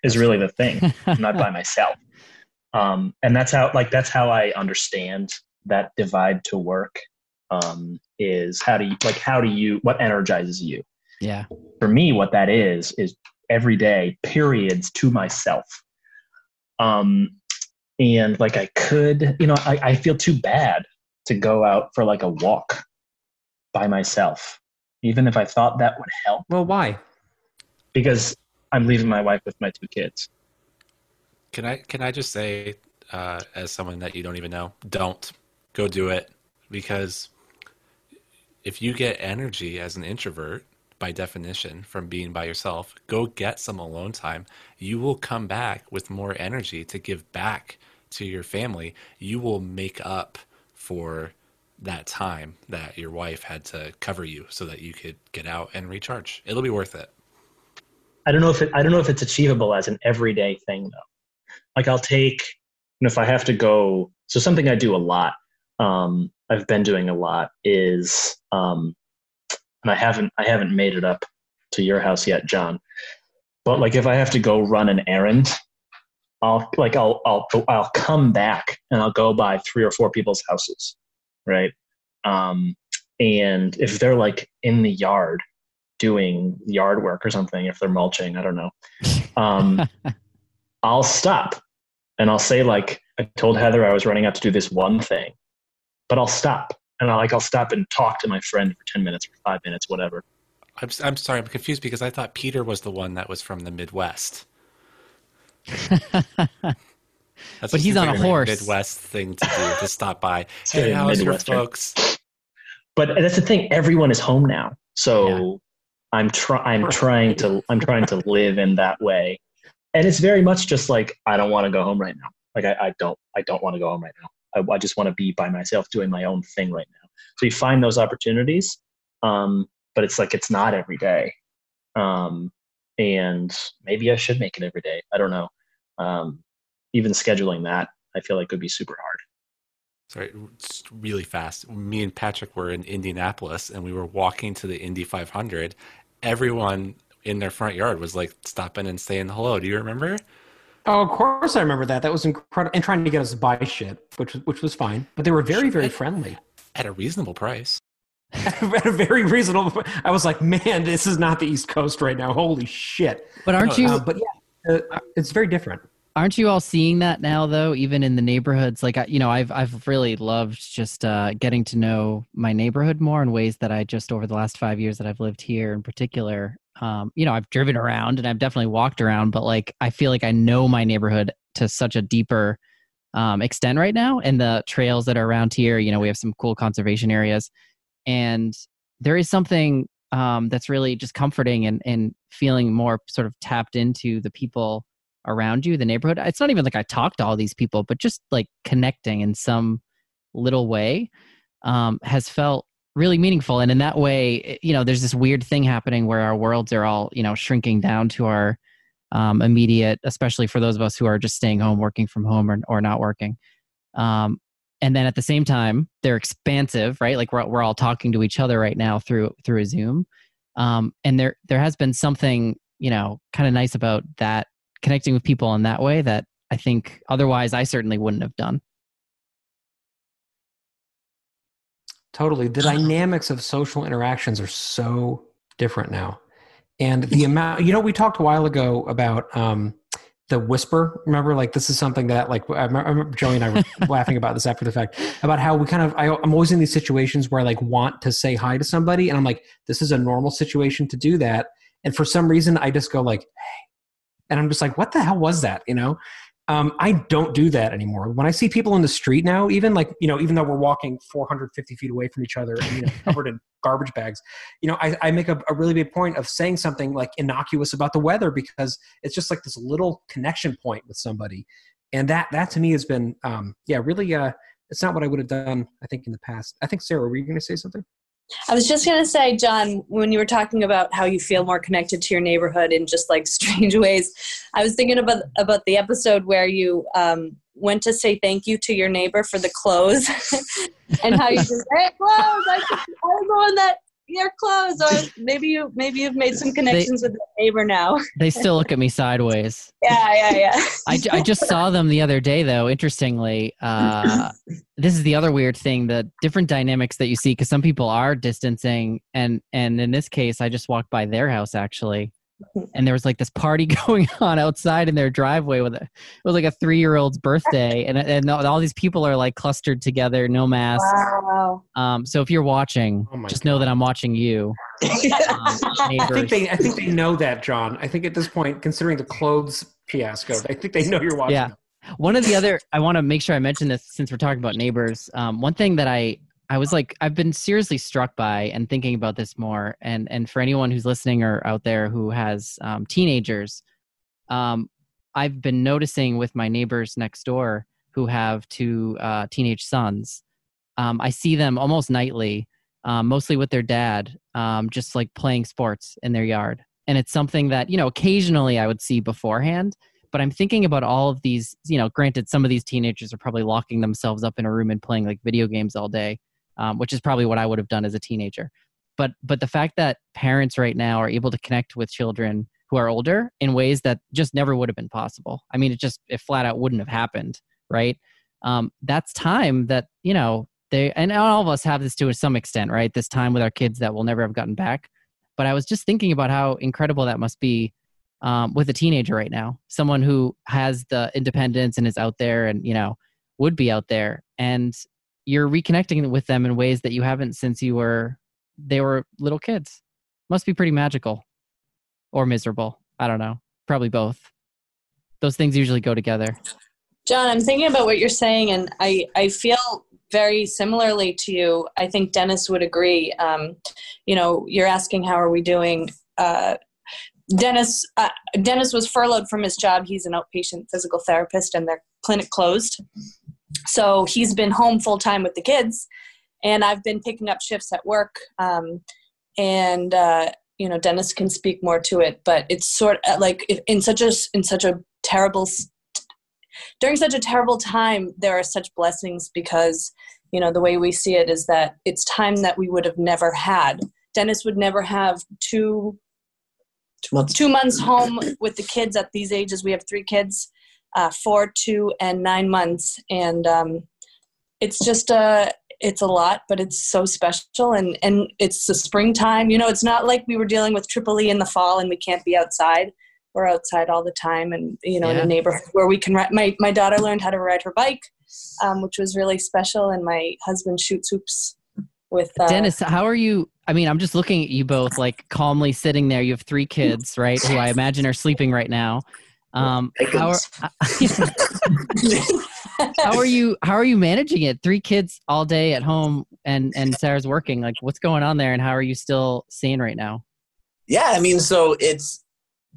is really the thing. I'm not by myself. And that's how I understand that divide to work, is what energizes you? Yeah. For me, what that is every day periods to myself. And I feel too bad to go out for like a walk by myself, even if I thought that would help. Well, why? Because I'm leaving my wife with my two kids. Can I just say, as someone that you don't even know, don't go do it, because if you get energy as an introvert, by definition, from being by yourself, go get some alone time. You will come back with more energy to give back to your family. You will make up for that time that your wife had to cover you so that you could get out and recharge. It'll be worth it. I don't know if it's achievable as an everyday thing though. Like I'll take, and if I have to go, so something I do a lot, I've been doing a lot is, and I haven't made it up to your house yet, John, but like if I have to go run an errand, I'll come back and I'll go by 3 or 4 people's houses. Right. And if they're like in the yard doing yard work or something, if they're mulching, I don't know. I'll stop and I'll say, like, I told Heather I was running out to do this one thing, but I'll stop. And I'll stop and talk to my friend for 10 minutes or 5 minutes, whatever. I'm sorry, I'm confused because I thought Peter was the one that was from the Midwest. But he's on a horse. Midwest thing to do, to stop by. Hey, how's your folks? But that's the thing. Everyone is home now, so yeah. I'm trying to live in that way, and it's very much just like I don't want to go home right now. Like I don't want to go home right now. I just want to be by myself doing my own thing right now. So you find those opportunities, but it's like it's not every day, and maybe I should make it every day. I don't know. Even scheduling that, I feel like would be super hard. Sorry, it's really fast. Me and Patrick were in Indianapolis and we were walking to the Indy 500. Everyone in their front yard was like stopping and saying hello. Do you remember? Oh, of course I remember that. That was incredible. And trying to get us to buy shit, which was fine. But they were very, very friendly. At a reasonable price. At a very reasonable price. I was like, man, this is not the East Coast right now. Holy shit. But aren't you... but yeah, it's very different. Aren't you all seeing that now, though, even in the neighborhoods? Like, you know, I've really loved just getting to know my neighborhood more in ways that I just over the last 5 years that I've lived here in particular. You know, I've driven around and I've definitely walked around, but like I feel like I know my neighborhood to such a deeper extent right now. And the trails that are around here, you know, we have some cool conservation areas. And there is something that's really just comforting and feeling more sort of tapped into the people around you, the neighborhood. It's not even like I talked to all these people, but just like connecting in some little way has felt really meaningful. And in that way, you know, there's this weird thing happening where our worlds are all, you know, shrinking down to our immediate, especially for those of us who are just staying home, working from home or not working. And then at the same time, they're expansive, right? Like we're all talking to each other right now through a Zoom. And there has been something, you know, kind of nice about that, connecting with people in that way that I think otherwise I certainly wouldn't have done. Totally. The dynamics of social interactions are so different now. And the amount, you know, we talked a while ago about the whisper. Remember, like, this is something that, like, I remember Joey and I were laughing about this after the fact, about how we kind of, I'm always in these situations where I like want to say hi to somebody. And I'm like, this is a normal situation to do that. And for some reason I just go like, hey. And I'm just like, what the hell was that? You know, I don't do that anymore. When I see people in the street now, even like, you know, even though we're walking 450 feet away from each other and, you know, covered in garbage bags, you know, I make a really big point of saying something like innocuous about the weather because it's just like this little connection point with somebody. And that to me has been, really, it's not what I would have done, I think, in the past. I think, Sarah, were you going to say something? I was just going to say, John, when you were talking about how you feel more connected to your neighborhood in just like strange ways, I was thinking about the episode where you went to say thank you to your neighbor for the clothes and how you just, hey, clothes, I'm the one that, your clothes, or maybe you've made some connections with the neighbor now. They still look at me sideways. Yeah. I just saw them the other day, though. Interestingly, this is the other weird thing: the different dynamics that you see, because some people are distancing, and in this case, I just walked by their house actually, and there was like this party going on outside in their driveway with it was like a 3-year-old's birthday, and all these people are like clustered together, no masks. Wow. So if you're watching, just know that I'm watching you. I think they know that, John. I think at this point, considering the clothes fiasco, I think they know you're watching. Yeah. One of the other, I want to make sure I mention this since we're talking about neighbors. One thing that I was like, I've been seriously struck by and thinking about this more. And for anyone who's listening or out there who has teenagers, I've been noticing with my neighbors next door who have 2 teenage sons. I see them almost nightly, mostly with their dad, just like playing sports in their yard. And it's something that, you know, occasionally I would see beforehand. But I'm thinking about all of these, you know, granted, some of these teenagers are probably locking themselves up in a room and playing like video games all day, which is probably what I would have done as a teenager. But the fact that parents right now are able to connect with children who are older in ways that just never would have been possible. I mean, it flat out wouldn't have happened, right? That's time that, you know, and all of us have this to some extent, right? This time with our kids that we'll never have gotten back. But I was just thinking about how incredible that must be with a teenager right now, someone who has the independence and is out there and, you know, would be out there, and you're reconnecting with them in ways that you haven't since they were little kids. Must be pretty magical or miserable. I don't know. Probably both. Those things usually go together. John, I'm thinking about what you're saying, and I feel very similarly to you. I think Dennis would agree. You know, you're asking, how are we doing? Dennis was furloughed from his job. He's an outpatient physical therapist, and their clinic closed. So he's been home full time with the kids, and I've been picking up shifts at work. You know, Dennis can speak more to it, but it's sort of like during such a terrible time, there are such blessings, because, you know, the way we see it is that it's time that we would have never had. Dennis would never have 2 months home with the kids at these ages. We have 3 kids, 4, 2, and 9 months. And it's just it's a lot, but it's so special. And it's the springtime. You know, it's not like we were dealing with Tripoli in the fall and we can't be outside. We're outside all the time, and, you know, in a neighborhood where we can ride. My daughter learned how to ride her bike, which was really special. And my husband shoots hoops with Dennis. How are you? I mean, I'm just looking at you both like calmly sitting there. You have 3 kids, right? Who I imagine are sleeping right now. How are you managing it? 3 kids all day at home, and Sarah's working. Like, what's going on there, and how are you still sane right now? Yeah. I mean, so it's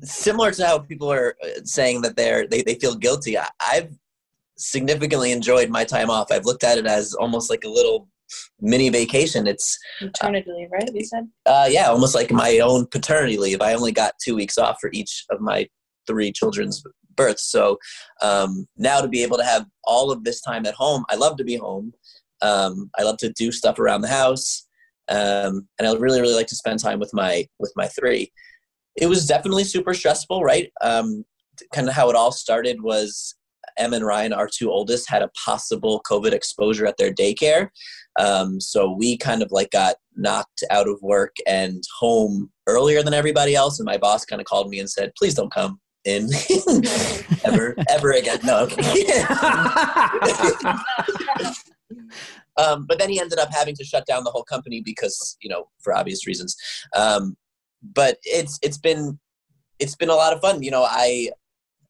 similar to how people are saying that they feel guilty. I've significantly enjoyed my time off. I've looked at it as almost like a little mini vacation. It's maternity leave, right? You said? Yeah, almost like my own paternity leave. I only got 2 weeks off for each of my 3 children's births. So now to be able to have all of this time at home, I love to be home. I love to do stuff around the house, and I really, really like to spend time with my 3. It was definitely super stressful, right? Kind of how it all started was Em and Ryan, our 2 oldest, had a possible COVID exposure at their daycare. So we kind of like got knocked out of work and home earlier than everybody else. And my boss kind of called me and said, please don't come in ever again. No. But then he ended up having to shut down the whole company because, you know, for obvious reasons. But it's been a lot of fun. You know,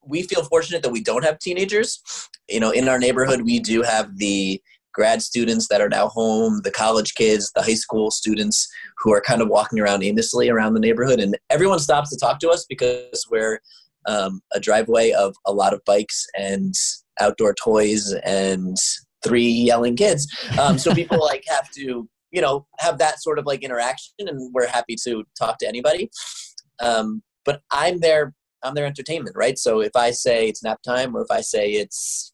we feel fortunate that we don't have teenagers. You know, in our neighborhood, we do have the grad students that are now home, the college kids, the high school students who are kind of walking around aimlessly around the neighborhood. And everyone stops to talk to us because we're a driveway of a lot of bikes and outdoor toys and 3 yelling kids. So people like have to, you know, have that sort of like interaction, and we're happy to talk to anybody. But I'm their entertainment, right? So if I say it's nap time, or if I say it's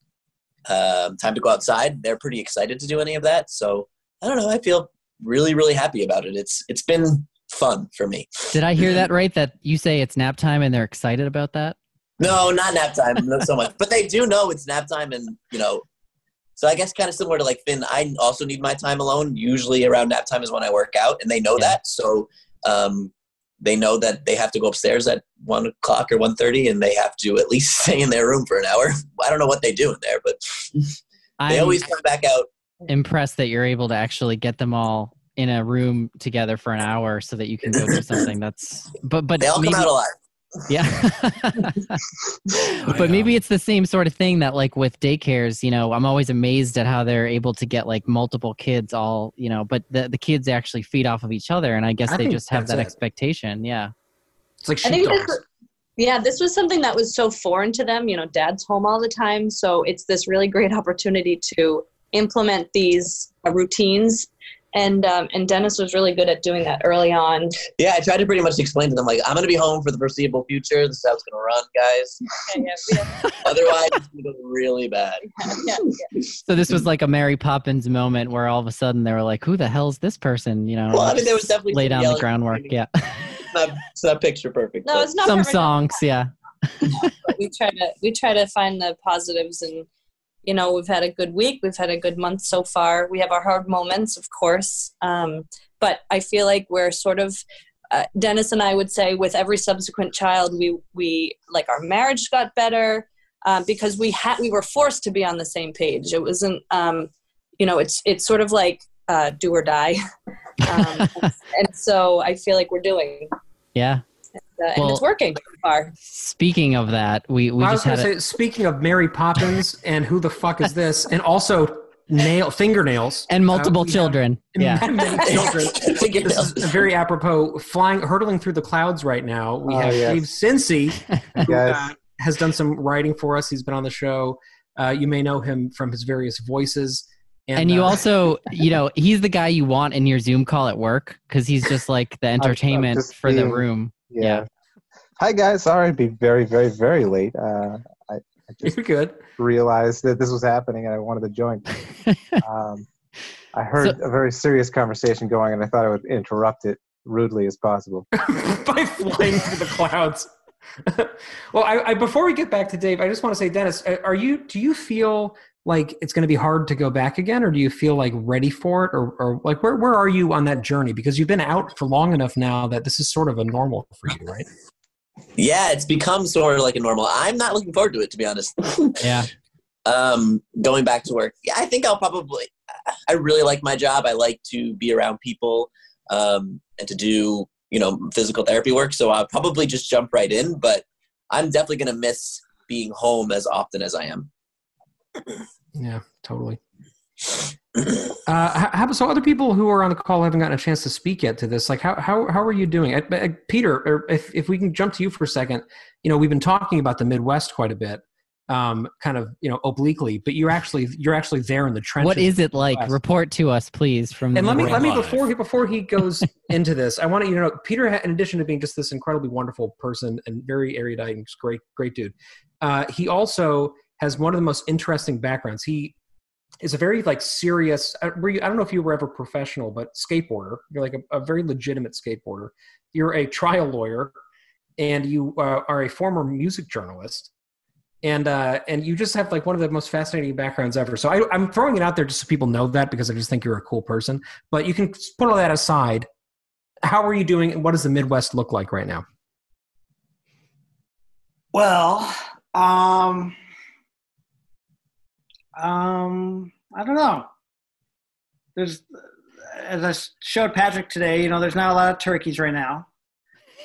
time to go outside, they're pretty excited to do any of that. So I don't know. I feel really, really happy about it. It's been fun for me. Did I hear that right? That you say it's nap time and they're excited about that? No, not nap time. Not so much. But they do know it's nap time, and, you know, so I guess kind of similar to like Finn, I also need my time alone. Usually around nap time is when I work out, and they know that. So they know that they have to go upstairs at 1 o'clock or 1:30, and they have to at least stay in their room for an hour. I don't know what they do in there, but they always come back out. Impressed that you're able to actually get them all in a room together for an hour so that you can go do something. That's but they all maybe, come out alive. Yeah. But maybe it's the same sort of thing that like with daycares, you know, I'm always amazed at how they're able to get like multiple kids all, you know, but the kids actually feed off of each other. And I guess they just have that expectation. Yeah. It's like, this was something that was so foreign to them, you know, dad's home all the time. So it's this really great opportunity to implement these routines. And Dennis was really good at doing that early on. Yeah, I tried to pretty much explain to them, like, I'm going to be home for the foreseeable future. This is how it's going to run, guys. Yeah. Otherwise, it's going to go really bad. Yeah. So this was like a Mary Poppins moment where all of a sudden they were like, who the hell's this person? You know, well, I mean, there was definitely lay down the groundwork. Yeah. It's not picture perfect. No, it's not some perfect. Songs, yeah. We try to find the positives and, you know, we've had a good week. We've had a good month so far. We have our hard moments, of course. But I feel like we're sort of, Dennis and I would say with every subsequent child, we like our marriage got better because we were forced to be on the same page. It wasn't, you know, it's sort of like do or die. And so I feel like we're doing. Yeah. And it's working so far. Speaking of that, speaking of Mary Poppins and who the fuck is this, and also fingernails and multiple children. Yeah, many children. This is very apropos. Hurtling through the clouds right now. We have Dave Cincy, who has done some writing for us. He's been on the show. You may know him from his various voices. And you also, you know, he's the guy you want in your Zoom call at work because he's just like the entertainment for the room. Yeah. Hi guys, sorry to be very, very, very late. I just realized that this was happening and I wanted to join. I heard a very serious conversation going and I thought I would interrupt it rudely as possible. By flying through the clouds. Well, I before we get back to Dave, I just want to say, Dennis, do you feel like it's going to be hard to go back again, or do you feel like ready for it, or like where are you on that journey? Because you've been out for long enough now that this is sort of a normal for you, right? Yeah, it's become sort of like a normal. I'm not looking forward to it, to be honest. Yeah. Going back to work. Yeah, I think I'll probably, I really like my job. I like to be around people and to do, you know, physical therapy work. So I'll probably just jump right in, but I'm definitely going to miss being home as often as I am. Yeah, totally. So other people who are on the call haven't gotten a chance to speak yet to this. Like, how are you doing? Peter, or if we can jump to you for a second, you know, we've been talking about the Midwest quite a bit, kind of, you know, obliquely, but you're actually there in the trenches. What is it like? Report to us, please. Let me before he goes into this, I want to, you know, Peter, in addition to being just this incredibly wonderful person and very erudite and great dude, he also has one of the most interesting backgrounds. He is a very like serious, I don't know if you were ever professional, but skateboarder. You're like a very legitimate skateboarder. You're a trial lawyer and you are a former music journalist. And you just have like one of the most fascinating backgrounds ever. So I'm throwing it out there just so people know that, because I just think you're a cool person, but you can put all that aside. How are you doing? And what does the Midwest look like right now? Well, I don't know. There's, as I showed Patrick today, you know, there's not a lot of turkeys right now.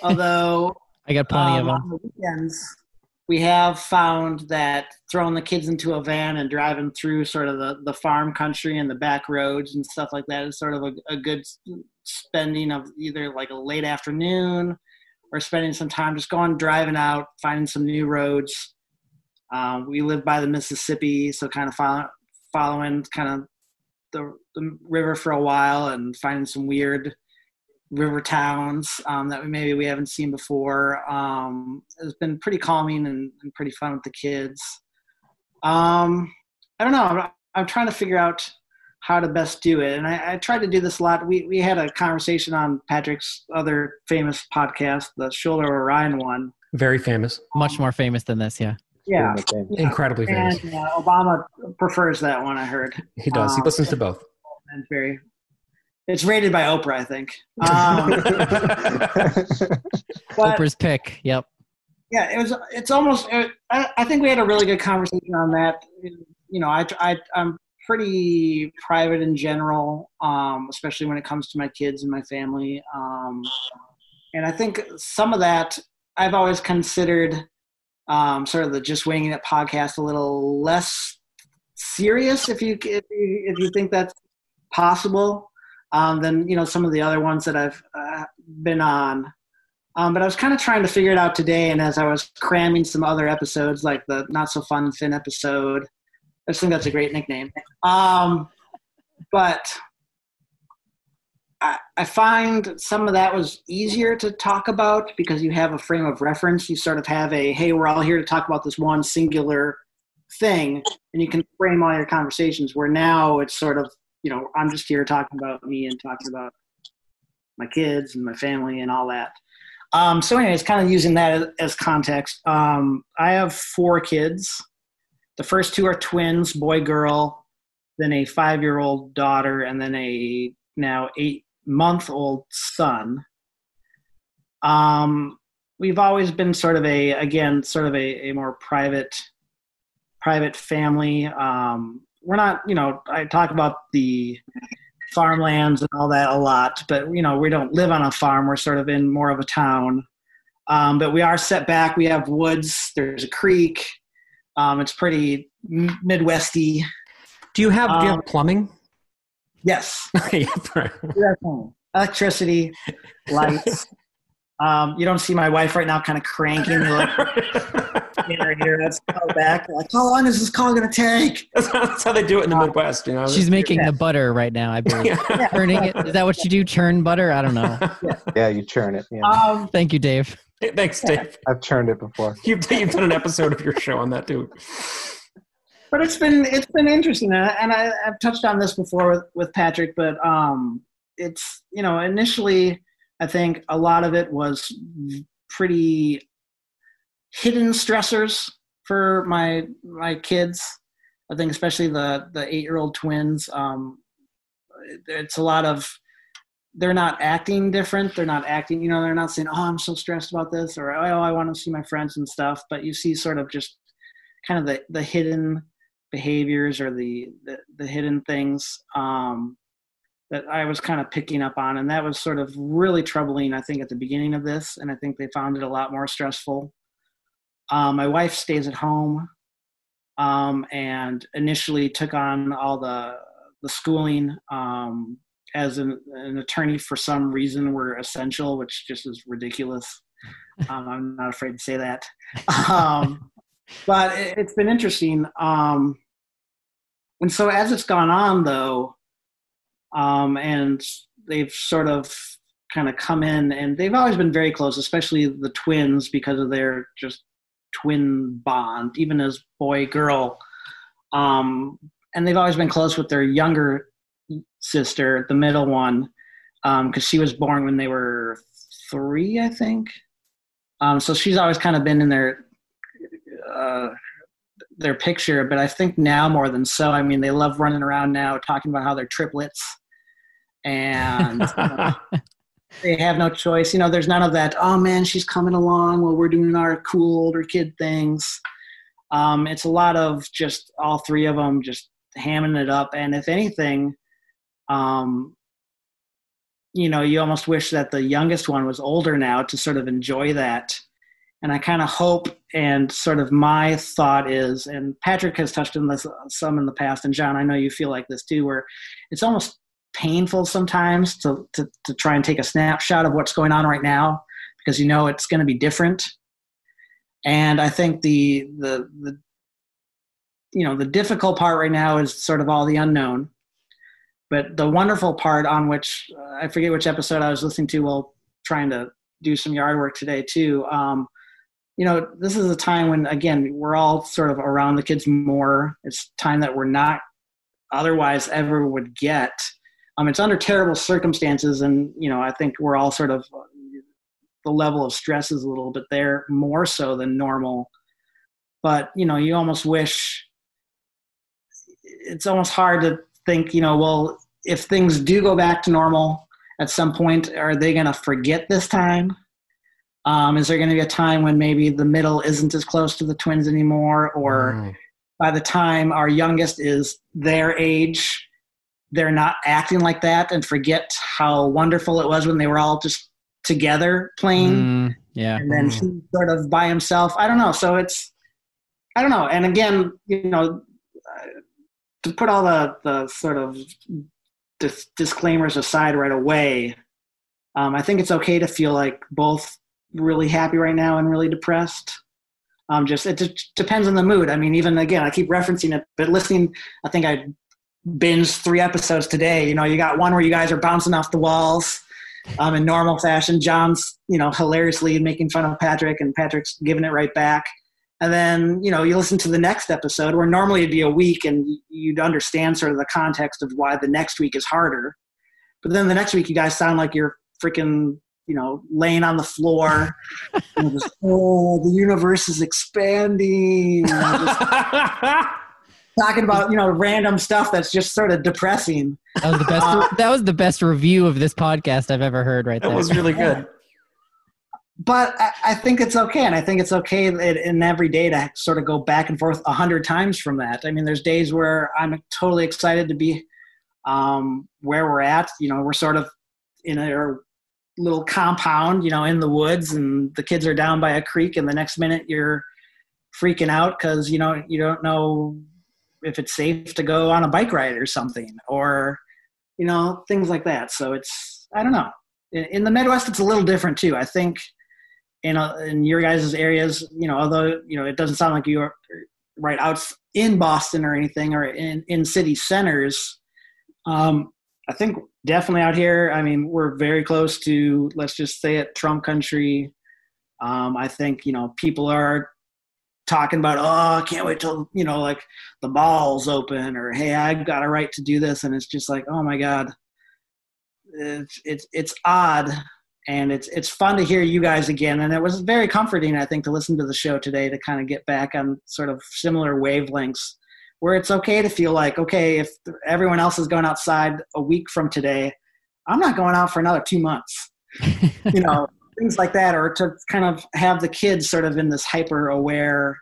Although I got plenty of them. On the weekends, we have found that throwing the kids into a van and driving through sort of the farm country and the back roads and stuff like that is sort of a good spending of either like a late afternoon or spending some time just going driving out, finding some new roads. We live by the Mississippi, so kind of following kind of the river for a while and finding some weird river towns that maybe we haven't seen before. It's been pretty calming and pretty fun with the kids. I don't know. I'm trying to figure out how to best do it, and I tried to do this a lot. We had a conversation on Patrick's other famous podcast, the Shoulder of Orion one. Very famous. Much more famous than this, yeah. Yeah, incredibly famous. And, Obama prefers that one, I heard. He does. He listens to both. And very It's rated by Oprah, I think. But, Oprah's pick. Yep. Yeah, it was. It's almost. I think we had a really good conversation on that. You know, I'm pretty private in general, especially when it comes to my kids and my family. And I think some of that I've always considered sort of the Just Winging It podcast a little less serious, if you think that's possible, than, you know, some of the other ones that I've been on. But I was kind of trying to figure it out today, and as I was cramming some other episodes, like the Not So Fun Finn episode, I just think that's a great nickname. But I find some of that was easier to talk about because you have a frame of reference. You sort of have a, hey, we're all here to talk about this one singular thing, and you can frame all your conversations, where now it's sort of, you know, I'm just here talking about me and talking about my kids and my family and all that. So anyways, kind of using that as context. I have 4 kids. The first 2 are twins, boy, girl, then a 5-year-old daughter, and then a now 8-month-old son. We've always been sort of a more private family. We're not, you know, I talk about the farmlands and all that a lot, but, you know, we don't live on a farm. We're sort of in more of a town, but we are set back. We have woods. There's a creek. It's pretty Midwesty. Do you have plumbing? Yes. Electricity, lights. You don't see my wife right now kind of cranking me like, that's back. Like, how long is this call going to take? That's how they do it in the Midwest. You know? She's making the butter right now, I believe. Yeah. Churning it. Is that what you do? Churn butter? I don't know. Yeah, you churn it. Yeah. Thank you, Dave. Hey, thanks, Dave. I've churned it before. You've done an episode of your show on that, too. But it's been interesting, and I've touched on this before with Patrick, but it's, you know, initially I think a lot of it was pretty hidden stressors for my kids. I think especially the 8-year-old twins. It's a lot of, they're not acting different. They're not acting, you know, they're not saying, oh, I'm so stressed about this, or, oh, I want to see my friends and stuff. But you see sort of just kind of the hidden behaviors or the hidden things that I was kind of picking up on. And that was sort of really troubling, I think, at the beginning of this. And I think they found it a lot more stressful. My wife stays at home and initially took on all the schooling. As an attorney, for some reason, we're essential, which just is ridiculous. I'm not afraid to say that. But it's been interesting. And so as it's gone on, though, and they've sort of kind of come in, and they've always been very close, especially the twins, because of their just twin bond, even as boy-girl. And they've always been close with their younger sister, the middle one, because she was born when they were 3, I think. So she's always kind of been in their picture, but I think now more than so. I mean, they love running around now talking about how they're triplets, and they have no choice. You know, there's none of that, oh man, she's coming along while we're doing our cool older kid things. It's a lot of just all 3 of them just hamming it up, and if anything, you know, you almost wish that the youngest one was older now to sort of enjoy that. And I kind of hope, and sort of my thought is, and Patrick has touched on this some in the past, and John, I know you feel like this too, where it's almost painful sometimes to try and take a snapshot of what's going on right now, because you know it's going to be different. And I think the you know, the difficult part right now is sort of all the unknown. But the wonderful part, on which I forget which episode I was listening to while trying to do some yard work today too. You know, this is a time when, again, we're all sort of around the kids more. It's time that we're not otherwise ever would get. It's under terrible circumstances, and, you know, I think we're all sort of, the level of stress is a little bit there, more so than normal. But, you know, you almost wish, it's almost hard to think, you know, well, if things do go back to normal at some point, are they going to forget this time? Is there going to be a time when maybe the middle isn't as close to the twins anymore? Or by the time our youngest is their age, they're not acting like that and forget how wonderful it was when they were all just together playing. And then he's sort of by himself. I don't know. So it's, I don't know. And again, you know, to put all the sort of disclaimers aside right away, I think it's okay to feel like both really happy right now and really depressed. It just depends on the mood. I mean, even again, I keep referencing it, but listening, I think I binged 3 episodes today. You know, you got one where you guys are bouncing off the walls in normal fashion. John's, you know, hilariously making fun of Patrick, and Patrick's giving it right back. And then, you know, you listen to the next episode where normally it'd be a week and you'd understand sort of the context of why the next week is harder. But then the next week you guys sound like you're freaking, you know, laying on the floor. And just, oh, the universe is expanding. Talking about, you know, random stuff that's just sort of depressing. That was the best. That was the best review of this podcast I've ever heard. Right, that was really good. But I think it's okay, and I think it's okay in every day to sort of go back and forth 100 times from that. I mean, there's days where I'm totally excited to be where we're at. You know, we're sort of in our little compound, you know, in the woods, and the kids are down by a creek, and the next minute you're freaking out because, you know, you don't know if it's safe to go on a bike ride or something, or, you know, things like that. So it's, I don't know. In the Midwest, it's a little different too. I think in your guys' areas, you know, although, you know, it doesn't sound like you're right out in Boston or anything, or in city centers. I think definitely out here, I mean, we're very close to, let's just say it, Trump country. I think, you know, people are talking about, oh, I can't wait till, you know, like the mall's open, or, hey, I've got a right to do this. And it's just like, oh my God, it's odd. And it's fun to hear you guys again. And it was very comforting, I think, to listen to the show today, to kind of get back on sort of similar wavelengths where it's okay to feel like, okay, if everyone else is going outside a week from today, I'm not going out for another 2 months, you know, things like that. Or to kind of have the kids sort of in this hyper aware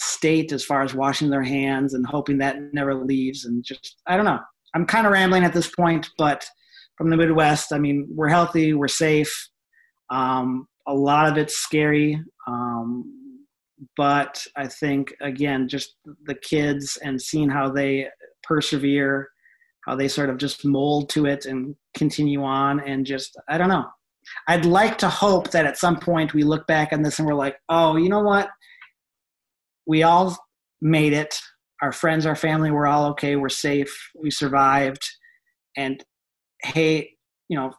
state as far as washing their hands and hoping that never leaves. And just, I don't know, I'm kind of rambling at this point, but from the Midwest, I mean, we're healthy, we're safe. A lot of it's scary. But I think, again, just the kids and seeing how they persevere, how they sort of just mold to it and continue on, and just, I don't know. I'd like to hope that at some point we look back on this and we're like, oh, you know what? We all made it. Our friends, our family, we're all okay. We're safe. We survived. And hey, you know,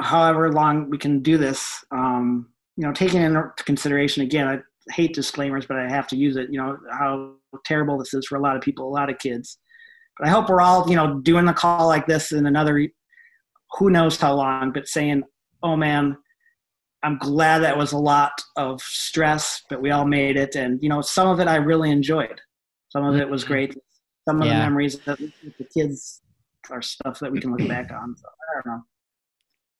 however long we can do this, you know, taking into consideration, again, I hate disclaimers, but I have to use it, you know, how terrible this is for a lot of people, a lot of kids. But I hope we're all, you know, doing a call like this in another, who knows how long, but saying, oh man, I'm glad that was a lot of stress, but we all made it. And, you know, some of it I really enjoyed. Some of it was great. Some of the memories that the kids are stuff that we can look back on. So I don't know.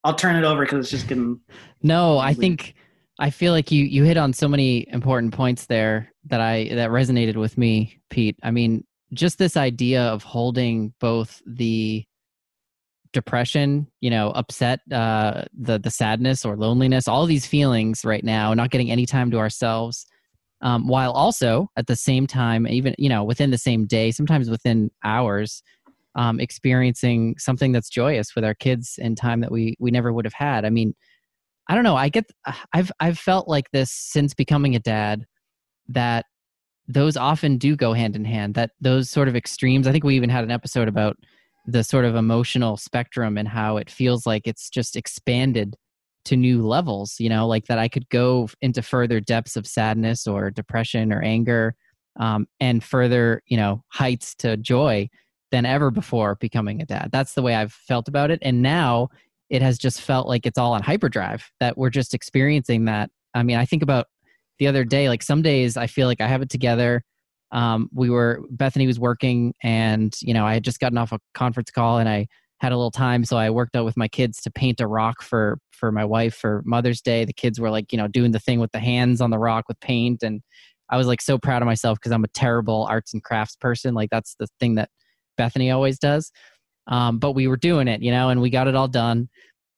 I'll turn it over because it's just getting. No, I think, I feel like you hit on so many important points there that resonated with me, Pete. I mean, just this idea of holding both the depression, you know, upset, the sadness or loneliness, all these feelings right now, not getting any time to ourselves, while also at the same time, even, you know, within the same day, sometimes within hours, experiencing something that's joyous with our kids in time that we never would have had. I mean, I don't know. I've felt like this since becoming a dad, that those often do go hand in hand, that those sort of extremes. I think we even had an episode about the sort of emotional spectrum and how it feels like it's just expanded to new levels, you know, like that I could go into further depths of sadness or depression or anger, and further, you know, heights to joy than ever before becoming a dad. That's the way I've felt about it. And now it has just felt like it's all on hyperdrive, that we're just experiencing that. I mean, I think about the other day, like some days I feel like I have it together. Bethany was working, and, you know, I had just gotten off a conference call and I had a little time. So I worked out with my kids to paint a rock for my wife for Mother's Day. The kids were like, you know, doing the thing with the hands on the rock with paint. And I was like so proud of myself because I'm a terrible arts and crafts person. Like that's the thing that Bethany always does. But we were doing it, you know, and we got it all done.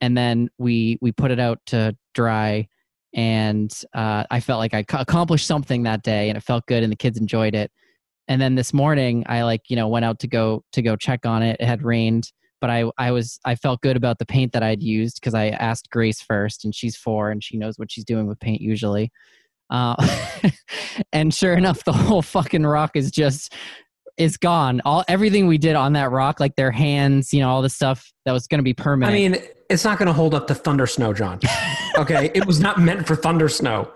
And then we put it out to dry, and I felt like I accomplished something that day, and it felt good, and the kids enjoyed it. And then this morning, I went out to go check on it. It had rained, but I felt good about the paint that I'd used because I asked Grace first, and she's 4, and she knows what she's doing with paint usually. And sure enough, the whole fucking rock is just. It's gone. Everything we did on that rock, like their hands, you know, all the stuff that was going to be permanent. I mean, it's not going to hold up to thunder snow, John. Okay, it was not meant for thunder snow.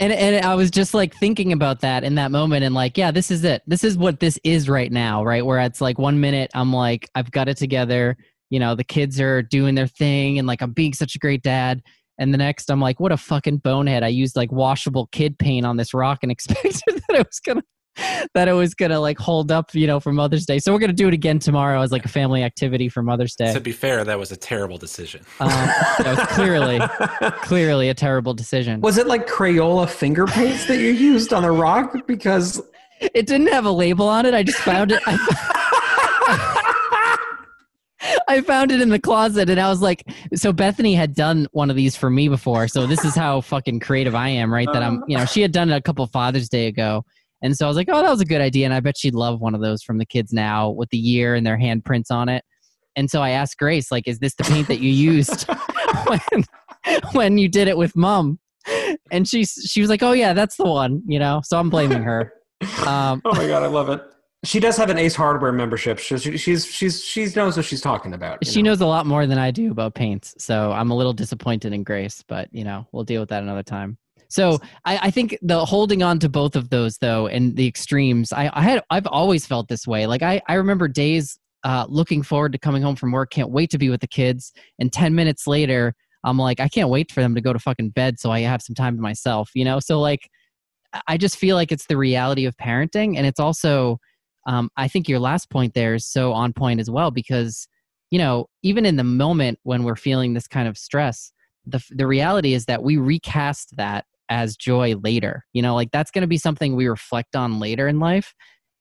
And I was just like thinking about that in that moment, and like, yeah, this is it. This is what this is right now, right? Where it's like 1 minute, I'm like, I've got it together. You know, the kids are doing their thing, and like I'm being such a great dad. And the next, I'm like, what a fucking bonehead! I used like washable kid paint on this rock and expected that it was gonna like hold up, you know, for Mother's Day. So we're gonna do it again tomorrow as like a family activity for Mother's Day. To be fair, that was a terrible decision. That was clearly a terrible decision. Was it like Crayola finger paints that you used on the rock? Because it didn't have a label on it. I just found it. I found it in the closet, and I was like, so Bethany had done one of these for me before. So this is how fucking creative I am, right? That I'm, you know, she had done it a couple Father's Day ago. And so I was like, oh, that was a good idea. And I bet she'd love one of those from the kids now with the year and their handprints on it. And so I asked Grace, like, is this the paint that you used when you did it with Mom? And she was like, oh, yeah, that's the one, you know. So I'm blaming her. Oh, my God, I love it. She does have an Ace Hardware membership. She knows what she's talking about. She knows a lot more than I do about paints. So I'm a little disappointed in Grace, but, you know, we'll deal with that another time. So I think the holding on to both of those though, and the extremes, I've always felt this way. Like I remember days looking forward to coming home from work, can't wait to be with the kids. And 10 minutes later, I'm like, I can't wait for them to go to fucking bed so I have some time to myself, you know? So like, I just feel like it's the reality of parenting. And it's also, I think your last point there is so on point as well, because, you know, even in the moment when we're feeling this kind of stress, the reality is that we recast that as joy later, you know, like that's going to be something we reflect on later in life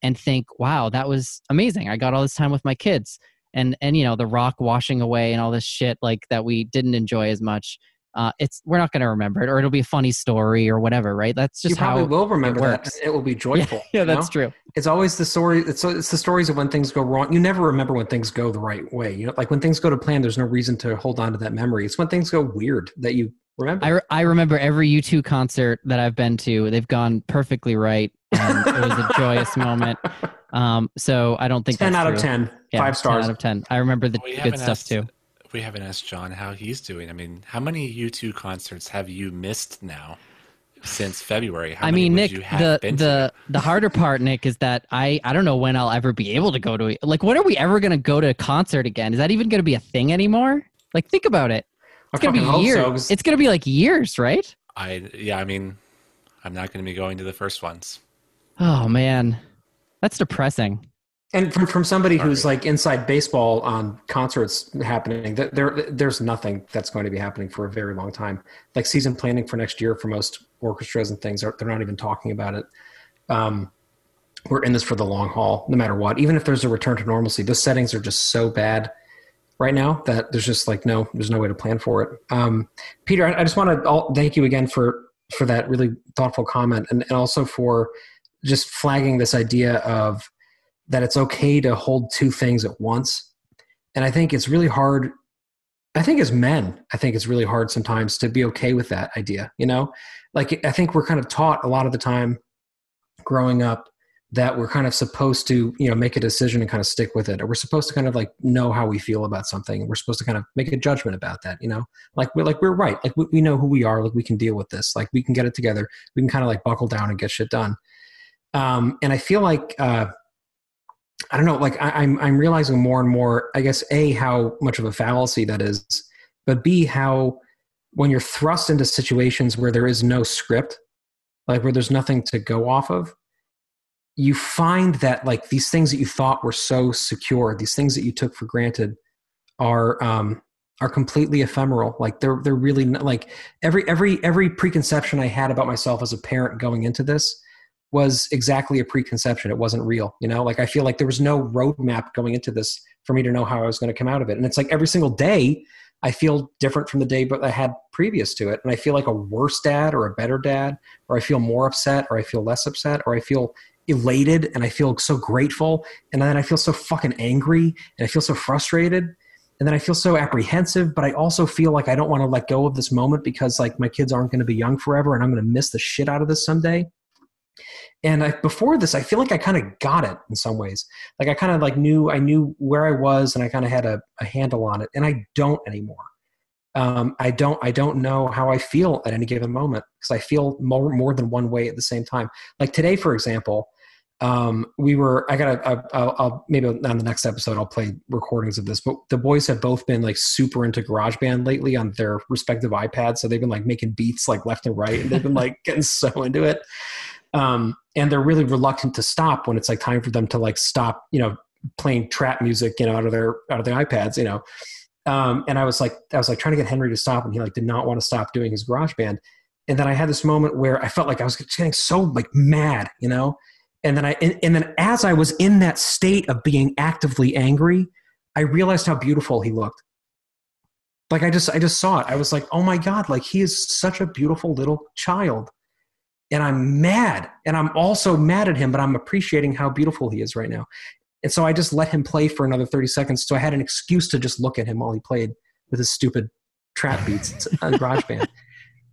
and think, wow, that was amazing. I got all this time with my kids and, you know, the rock washing away and all this shit like that we didn't enjoy as much. We're not going to remember it, or it'll be a funny story or whatever. Right. That's just how you probably will remember that. It will be joyful. Yeah, that's true. It's always the story. It's the stories of when things go wrong. You never remember when things go the right way. You know, like when things go to plan, there's no reason to hold on to that memory. It's when things go weird that you remember. I remember every U2 concert that I've been to. They've gone perfectly right. And it was a joyous moment. So I don't think 10 that's out true. Of 10, yeah, 5 stars 10 out of 10. I remember the good stuff too. We haven't asked John how he's doing. I mean, how many U2 concerts have you missed now since February? The harder part, Nick, is that I don't know when I'll ever be able to go to – like, when are we ever going to go to a concert again? Is that even going to be a thing anymore? Like, think about it. It's going to be years. So. It's going to be like years, right? I mean, I'm not going to be going to the first ones. Oh, man. That's depressing. And from somebody who's like inside baseball on concerts happening, there's nothing that's going to be happening for a very long time. Like season planning for next year for most orchestras and things, they're not even talking about it. We're in this for the long haul, no matter what. Even if there's a return to normalcy, the settings are just so bad right now that there's just like there's no way to plan for it. Peter, I just want to thank you again for that really thoughtful comment, and also for just flagging this idea of that it's okay to hold two things at once. And I think it's really hard. I think as men, it's really hard sometimes to be okay with that idea. You know, like I think we're kind of taught a lot of the time growing up that we're kind of supposed to, you know, make a decision and kind of stick with it. Or we're supposed to kind of like know how we feel about something. We're supposed to kind of make a judgment about that, you know, like we're right. Like we know who we are, like we can deal with this. Like we can get it together. We can kind of like buckle down and get shit done. And I feel like, I don't know, like I'm realizing more and more, I guess, A, how much of a fallacy that is, but B, how when you're thrust into situations where there is no script, like where there's nothing to go off of, you find that like these things that you thought were so secure, these things that you took for granted are completely ephemeral. Like they're really not, like every preconception I had about myself as a parent going into this was exactly a preconception. It wasn't real. You know, like I feel like there was no roadmap going into this for me to know how I was going to come out of it. And it's like every single day I feel different from the day but I had previous to it. And I feel like a worse dad or a better dad, or I feel more upset or I feel less upset, or I feel elated and I feel so grateful. And then I feel so fucking angry and I feel so frustrated. And then I feel so apprehensive, but I also feel like I don't want to let go of this moment because like my kids aren't going to be young forever and I'm going to miss the shit out of this someday. And before this, I feel like I kind of got it in some ways. Like I kind of like I knew where I was and I kind of had a handle on it, and I don't anymore. I don't know how I feel at any given moment because I feel more than one way at the same time. Like today, for example, I'll maybe on the next episode, I'll play recordings of this, but the boys have both been like super into GarageBand lately on their respective iPads. So they've been like making beats like left and right, and they've been like getting so into it. And they're really reluctant to stop when it's like time for them to like stop, you know, playing trap music, you know, out of their iPads, you know? And I was like trying to get Henry to stop, and he like did not want to stop doing his GarageBand. And then I had this moment where I felt like I was getting so like mad, you know? And then and then as I was in that state of being actively angry, I realized how beautiful he looked. Like I just saw it. I was like, oh my God, like he is such a beautiful little child. And I'm mad, and I'm also mad at him, but I'm appreciating how beautiful he is right now. And so I just let him play for another 30 seconds. So I had an excuse to just look at him while he played with his stupid trap beats on GarageBand.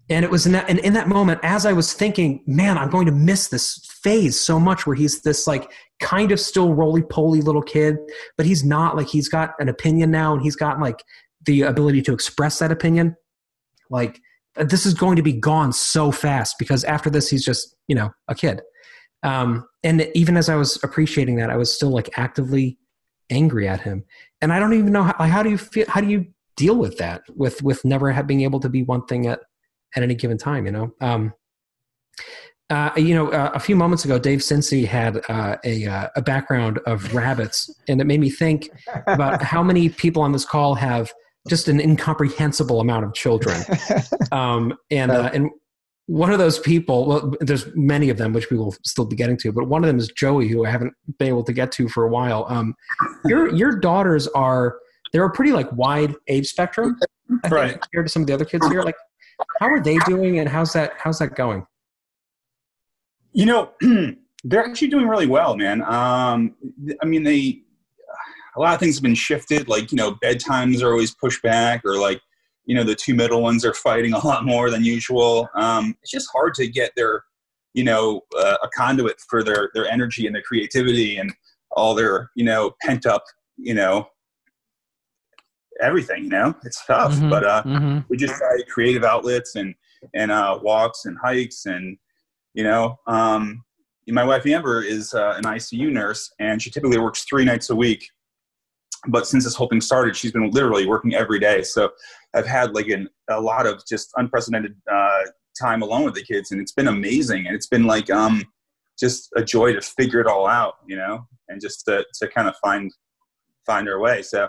And it was in that moment, as I was thinking, man, I'm going to miss this phase so much where he's this like kind of still roly-poly little kid, but he's not, like he's got an opinion now and he's got like the ability to express that opinion. Like this is going to be gone so fast because after this, he's just, you know, a kid. And even as I was appreciating that, I was still like actively angry at him. And I don't even know how do you feel? How do you deal with that with never being able to be one thing at any given time, you know? A few moments ago, Dave Cincy had a background of rabbits, and it made me think about how many people on this call have just an incomprehensible amount of children. And one of those people, well, there's many of them, which we will still be getting to, but one of them is Joey, who I haven't been able to get to for a while. Your daughters they're a pretty like wide age spectrum, I think, right, compared to some of the other kids here. Like, how are they doing, and how's that going? You know, they're actually doing really well, man. I mean, a lot of things have been shifted. Like, you know, bedtimes are always pushed back, or like, you know, the two middle ones are fighting a lot more than usual. It's just hard to get their, you know, a conduit for their energy and their creativity and all their, you know, pent up, you know, everything, you know, it's tough, but we just try creative outlets and walks and hikes, and, you know, my wife Amber is an ICU nurse, and she typically works 3 nights a week, but since this whole thing started, she's been literally working every day. So I've had like a lot of just unprecedented time alone with the kids, and it's been amazing. And it's been like just a joy to figure it all out, you know, and just to kind of find our way. So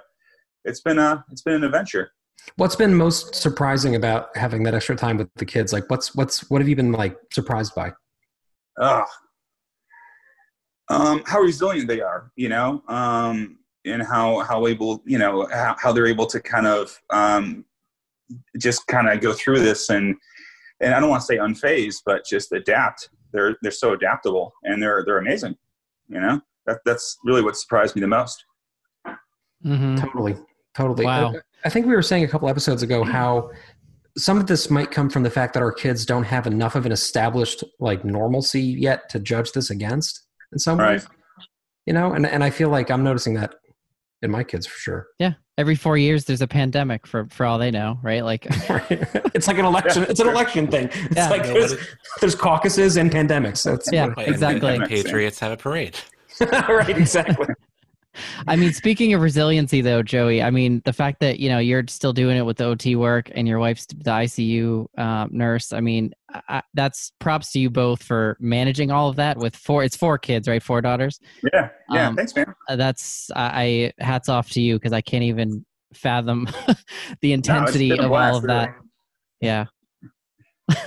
it's been an adventure. What's been most surprising about having that extra time with the kids? Like what have you been like surprised by? How resilient they are, you know, and how they're able to kind of just kind of go through this and I don't want to say unfazed, but just adapt. They're so adaptable, and they're amazing. You know, that's really what surprised me the most. Mm-hmm. Totally. Wow. I think we were saying a couple episodes ago how some of this might come from the fact that our kids don't have enough of an established like normalcy yet to judge this against in some ways, you know, and I feel like I'm noticing that in my kids for sure. Yeah. Every 4 years there's a pandemic for all they know, right? Like it's like an election. Yeah, it's an election thing. It's like there's caucuses and pandemics. That's exactly. Patriots have a parade. Right. Exactly. I mean, speaking of resiliency though, Joey, I mean, the fact that, you know, you're still doing it with the OT work and your wife's the ICU nurse. I mean, that's props to you both for managing all of that with four kids, right? 4 daughters. Yeah. Yeah. Thanks, man. That's, hats off to you. 'Cause I can't even fathom the intensity of all of that. Yeah.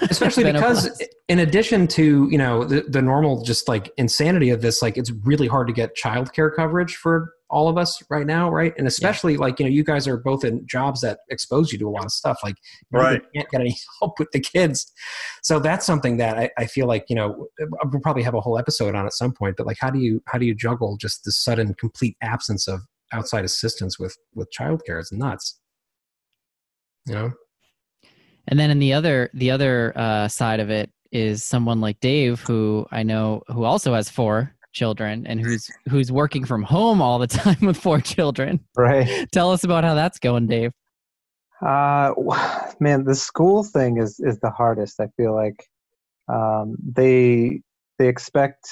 Especially because in addition to, you know, the normal just like insanity of this, like it's really hard to get childcare coverage for all of us right now. Right. And especially like, you know, you guys are both in jobs that expose you to a lot of stuff. Like you can't get any help with the kids. So that's something that I feel like, you know, we'll probably have a whole episode on at some point, but like, how do you juggle just the sudden complete absence of outside assistance with childcare? It's nuts, you know? And then in the other side of it is someone like Dave, who I know who also has 4 children and who's working from home all the time with 4 children. Right. Tell us about how that's going, Dave. Man, the school thing is the hardest. I feel like they expect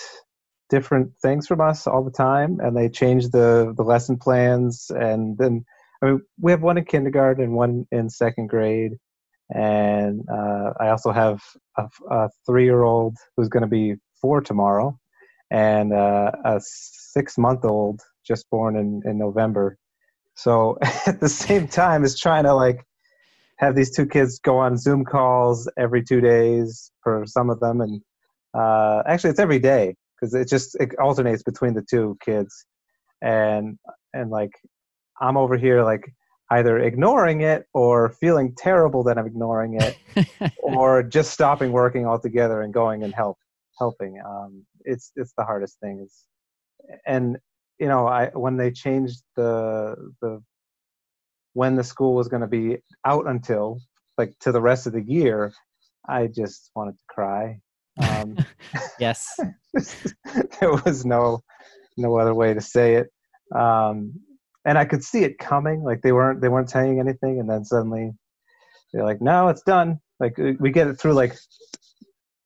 different things from us all the time, and they change the lesson plans. And then I mean, we have one in kindergarten and one in second grade. And I also have a 3-year-old who's going to be 4 tomorrow, and a 6-month-old just born in November. So at the same time, it's trying to like have these 2 kids go on Zoom calls every 2 days for some of them, and actually it's every day because it alternates between the 2 kids, and like I'm over here like either ignoring it or feeling terrible that I'm ignoring it or just stopping working altogether and going and helping. It's the hardest thing. And, you know, when they changed when the school was going to be out until like to the rest of the year, I just wanted to cry. Yes. There was no other way to say it. And I could see it coming. Like they weren't saying anything, and then suddenly they're like, "No, it's done." Like we get it through like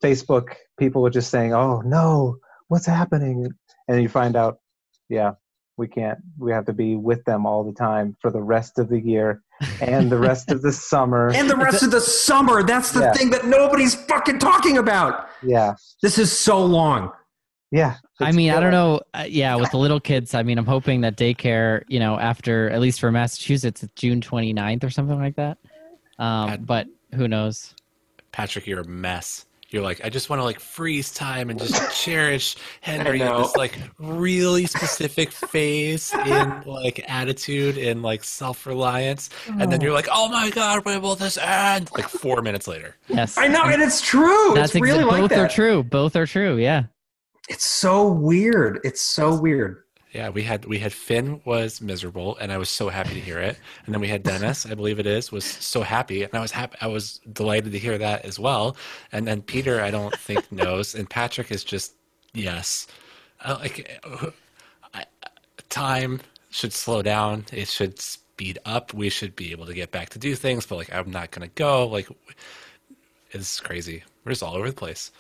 Facebook. People were just saying, "Oh no, what's happening?" And you find out, yeah, we can't. We have to be with them all the time for the rest of the year and the rest of the summer. And the rest of the summer. That's the thing that nobody's fucking talking about. Yeah, this is so long. Yeah. I mean, I don't know. Yeah. With the little kids, I mean, I'm hoping that daycare, you know, after, at least for Massachusetts, it's June 29th or something like that. But who knows? Patrick, you're a mess. You're like, I just want to like freeze time and just cherish Henry in this like really specific phase in like attitude and like self-reliance. Oh. And then you're like, oh my God, when will this end? Like 4 minutes later. Yes. I know. And it's true. That's it's really like that. Both are true. Both are true. Yeah. It's so weird. It's so weird. Yeah, we had Finn was miserable, and I was so happy to hear it. And then we had Dennis, I believe it is, was so happy, and I was happy. I was delighted to hear that as well. And then Peter, I don't think knows, and Patrick is just yes. Time should slow down. It should speed up. We should be able to get back to do things, but like I'm not gonna go. Like it's crazy. We're just all over the place.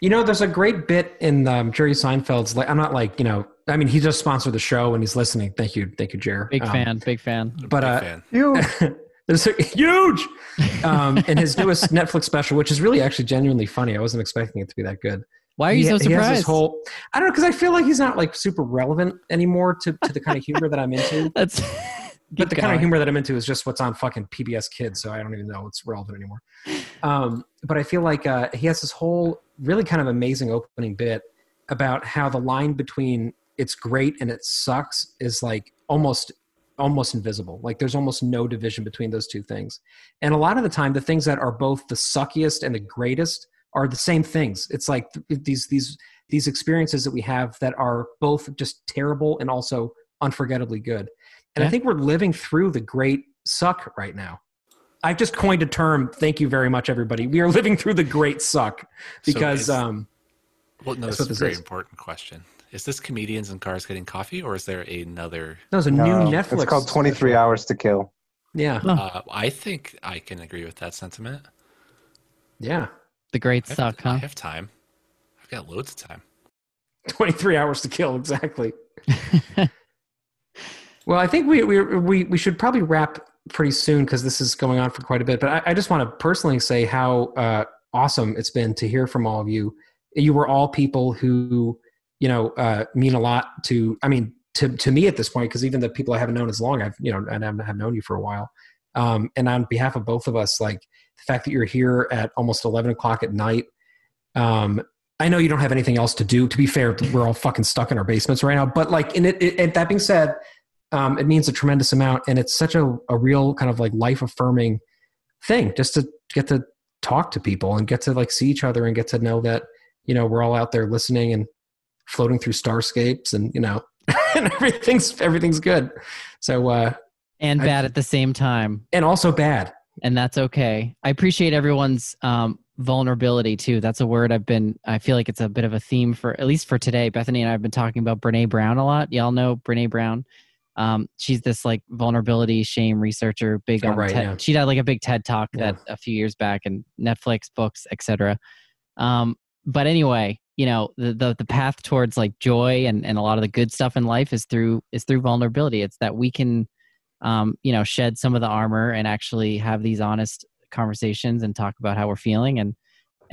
You know, there's a great bit in Jerry Seinfeld's. Like, I'm not like, you know, I mean, he just sponsored the show and he's listening. Thank you, Jer. Big fan. But huge. There's a huge. In his newest Netflix special, which is really actually genuinely funny. I wasn't expecting it to be that good. Why are you so surprised? He has this whole, I don't know, because I feel like he's not like super relevant anymore to the kind of humor that I'm into. But the kind of humor that I'm into is just what's on fucking PBS Kids, so I don't even know it's relevant anymore. But I feel like he has this whole really kind of amazing opening bit about how the line between it's great and it sucks is like almost invisible. Like there's almost no division between those two things. And a lot of the time, the things that are both the suckiest and the greatest are the same things. It's like these experiences that we have that are both just terrible and also unforgettably good. And I think we're living through the great suck right now. I've just coined a term. Thank you very much, everybody. We are living through the great suck because. This is a very important question. Is this comedians in cars getting coffee, or is there another? No, there's a new Netflix. It's called 23 Hours to Kill. Yeah, I think I can agree with that sentiment. Yeah, the great suck. I have time. I've got loads of time. 23 hours to kill, exactly. Well, I think we should probably wrap pretty soon because this is going on for quite a bit. But I just want to personally say how awesome it's been to hear from all of you. You were all people who, you know, mean a lot to, I mean, to me at this point, because even the people I haven't known as long, I've, you know, and I have known you for a while. And on behalf of both of us, like the fact that you're here at almost 11 o'clock at night, I know you don't have anything else to do. To be fair, we're all fucking stuck in our basements right now. But like, and that being said, it means a tremendous amount, and it's such a real kind of like life affirming thing just to get to talk to people and get to like see each other and get to know that, you know, we're all out there listening and floating through starscapes and, you know, and everything's good. So, and bad at the same time, and also bad. And that's okay. I appreciate everyone's, vulnerability too. That's a word I feel like it's a bit of a theme for, at least for today. Bethany and I have been talking about Brené Brown a lot. Y'all know Brené Brown. She's this like vulnerability shame researcher, big on TED. Yeah. She did like a big TED talk that a few years back, and Netflix, books, etc. But anyway, you know, the path towards like joy and a lot of the good stuff in life is through vulnerability. It's that we can, you know, shed some of the armor and actually have these honest conversations and talk about how we're feeling and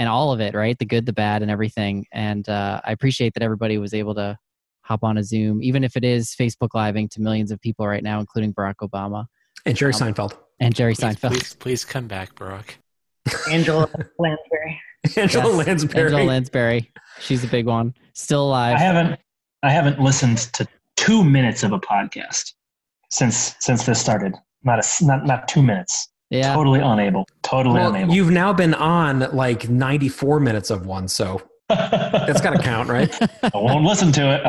all of it, right? The good, the bad, and everything. And I appreciate that everybody was able to hop on a Zoom, even if it is Facebook Living to millions of people right now, including Barack Obama. And Jerry Seinfeld. Please come back, Barack. Angela Lansbury. Angela Lansbury. She's a big one. Still alive. I haven't listened to 2 minutes of a podcast since this started. Not 2 minutes. Yeah. Totally unable. You've now been on like 94 minutes of one, so that's got to count, right? I won't listen to it.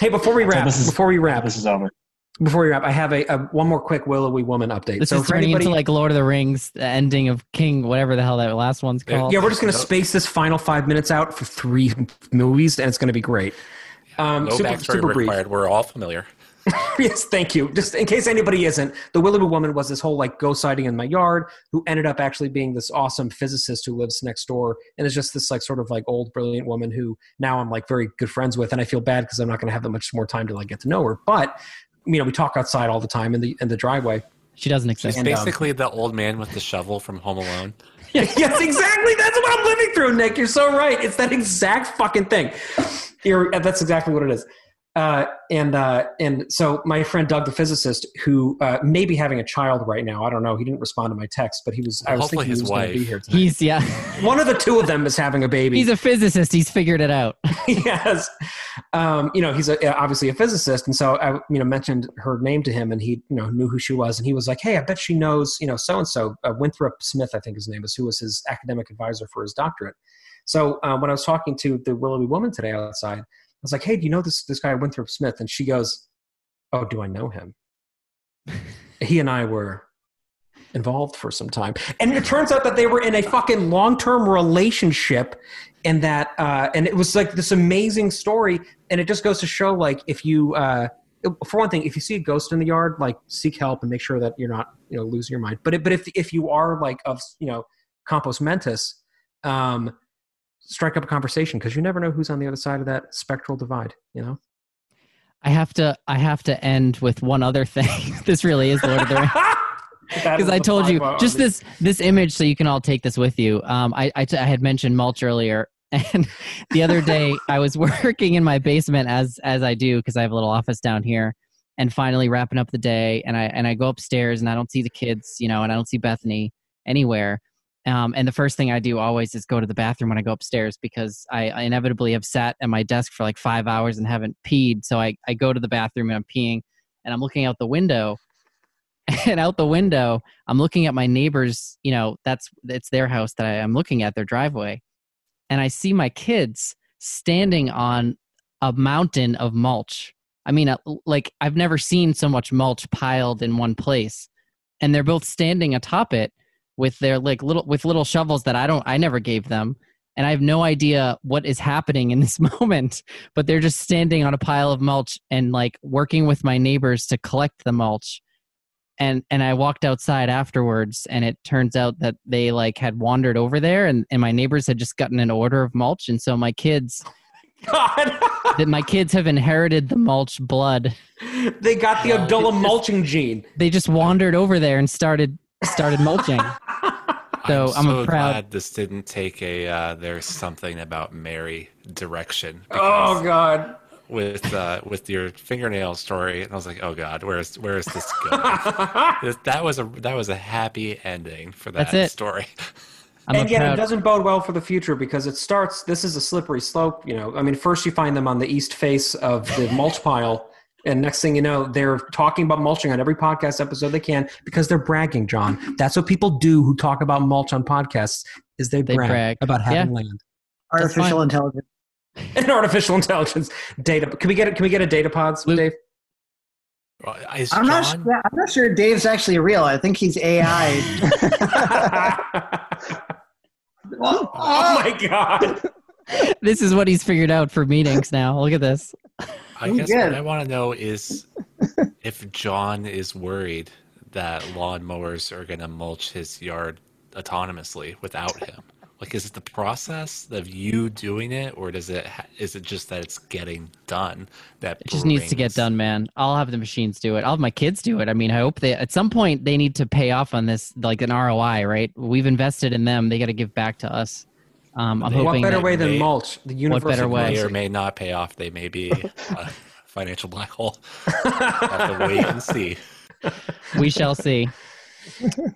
Hey, before we wrap, I have a one more quick Willowy Woman update. This is turning into like Lord of the Rings, the ending of King, whatever the hell that last one's called. Yeah, we're just going to space this final 5 minutes out for 3 movies, and it's going to be great. No backstory required. Brief. We're all familiar. Yes, thank you. Just in case anybody isn't, the Willowy Woman was this whole like ghost sighting in my yard, who ended up actually being this awesome physicist who lives next door and is just this like sort of like old brilliant woman who now I'm like very good friends with, and I feel bad because I'm not going to have that much more time to like get to know her. But you know, we talk outside all the time in the driveway. She doesn't exist. She's basically the old man with the shovel from Home Alone. Yes, exactly. That's what I'm living through, Nick. You're so right. It's that exact fucking thing. That's exactly what it is. And so my friend Doug, the physicist, who may be having a child right now. I don't know. He didn't respond to my text, but I was thinking his wife was going to be here tonight. One of the two of them is having a baby. He's a physicist. He's figured it out. Yes. You know, he's obviously a physicist. And so I, you know, mentioned her name to him, and he, you know, knew who she was. And he was like, hey, I bet she knows, you know, so-and-so. Winthrop Smith, I think his name is, who was his academic advisor for his doctorate. So when I was talking to the Willowy Woman today outside, I was like, hey, do you know this guy, Winthrop Smith? And she goes, oh, do I know him? He and I were involved for some time. And it turns out that they were in a fucking long-term relationship, and that, and it was like this amazing story. And it just goes to show, like, if you, for one thing, if you see a ghost in the yard, like, seek help and make sure that you're not, you know, losing your mind. But if you are, like, of, you know, compos mentis, strike up a conversation, because you never know who's on the other side of that spectral divide, you know? I have to end with one other thing. This really is Lord of the Rings. Because I told you, just this image, so you can all take this with you. I had mentioned mulch earlier, and the other day I was working in my basement as I do, because I have a little office down here, and finally wrapping up the day, and I go upstairs, and I don't see the kids, you know, and I don't see Bethany anywhere. And the first thing I do always is go to the bathroom when I go upstairs, because I inevitably have sat at my desk for like 5 hours and haven't peed. So I go to the bathroom and I'm peeing, and I'm looking out the window, and out the window, I'm looking at my neighbor's, you know, it's their house that I'm looking at, their driveway. And I see my kids standing on a mountain of mulch. I mean, like, I've never seen so much mulch piled in one place, and they're both standing atop it with their like little shovels that I never gave them. And I have no idea what is happening in this moment, but they're just standing on a pile of mulch and like working with my neighbors to collect the mulch. And I walked outside afterwards, and it turns out that they like had wandered over there, and my neighbors had just gotten an order of mulch. And so my kids God. That my kids have inherited the mulch blood. They got the Abdullah mulching gene. They just wandered over there and started mulching. So I'm glad this didn't take a there's something about Mary direction. Oh God. With your fingernail story, and I was like, oh God, where is this going? that was a happy ending for that story. And yet it doesn't bode well for the future, because it starts, this is a slippery slope, you know. I mean, first you find them on the east face of the mulch pile, and next thing you know, they're talking about mulching on every podcast episode they can, because they're bragging, John. That's what people do who talk about mulch on podcasts, is they brag about having land. Artificial intelligence. And artificial intelligence. Data. Can we get a data pods, Dave? Well, I'm not sure Dave's actually real. I think he's AI. Oh my God. This is what he's figured out for meetings now. Look at this. What I want to know is if John is worried that lawnmowers are going to mulch his yard autonomously without him. Like, is it the process of you doing it, or is it just that it's getting done? Needs to get done, man. I'll have the machines do it. I'll have my kids do it. I mean, I hope they, at some point, they need to pay off on this, like an ROI, right? We've invested in them. They got to give back to us. I'm hoping. What better way than mulch? The universe may or may not pay off. They may be a financial black hole. Have to wait and see. We shall see.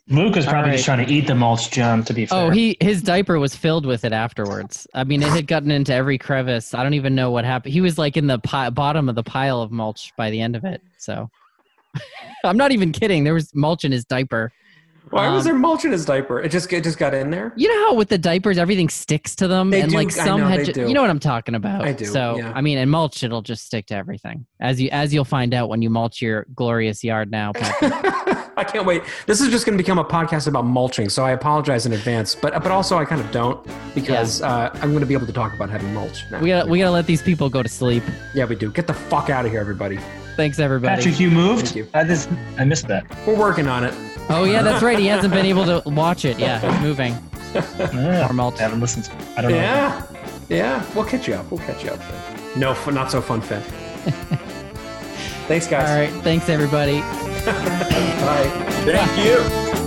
Luke was probably just trying to eat the mulch, John, to be fair. Oh, his diaper was filled with it afterwards. I mean, it had gotten into every crevice. I don't even know what happened. He was like in the bottom of the pile of mulch by the end of it. So I'm not even kidding. There was mulch in his diaper. Why was there mulch in his diaper? It just got in there? You know how with the diapers, everything sticks to them? You know what I'm talking about. I do. So, yeah. I mean, and mulch, it'll just stick to everything. As you'll find out when you mulch your glorious yard now, Patrick. I can't wait. This is just going to become a podcast about mulching, so I apologize in advance. But also I kind of don't, because I'm going to be able to talk about having mulch now. We gotta let these people go to sleep. Yeah, we do. Get the fuck out of here, everybody. Thanks, everybody. Patrick, you moved? Thank you. I missed that. We're working on it. Oh, yeah, that's right. He hasn't been able to watch it. Yeah, he's moving. Or mulch. I haven't listened to it. I don't know. Yeah, we'll catch you up. No, not so fun, Finn. Thanks, guys. All right. Thanks, everybody. Bye. Thank you.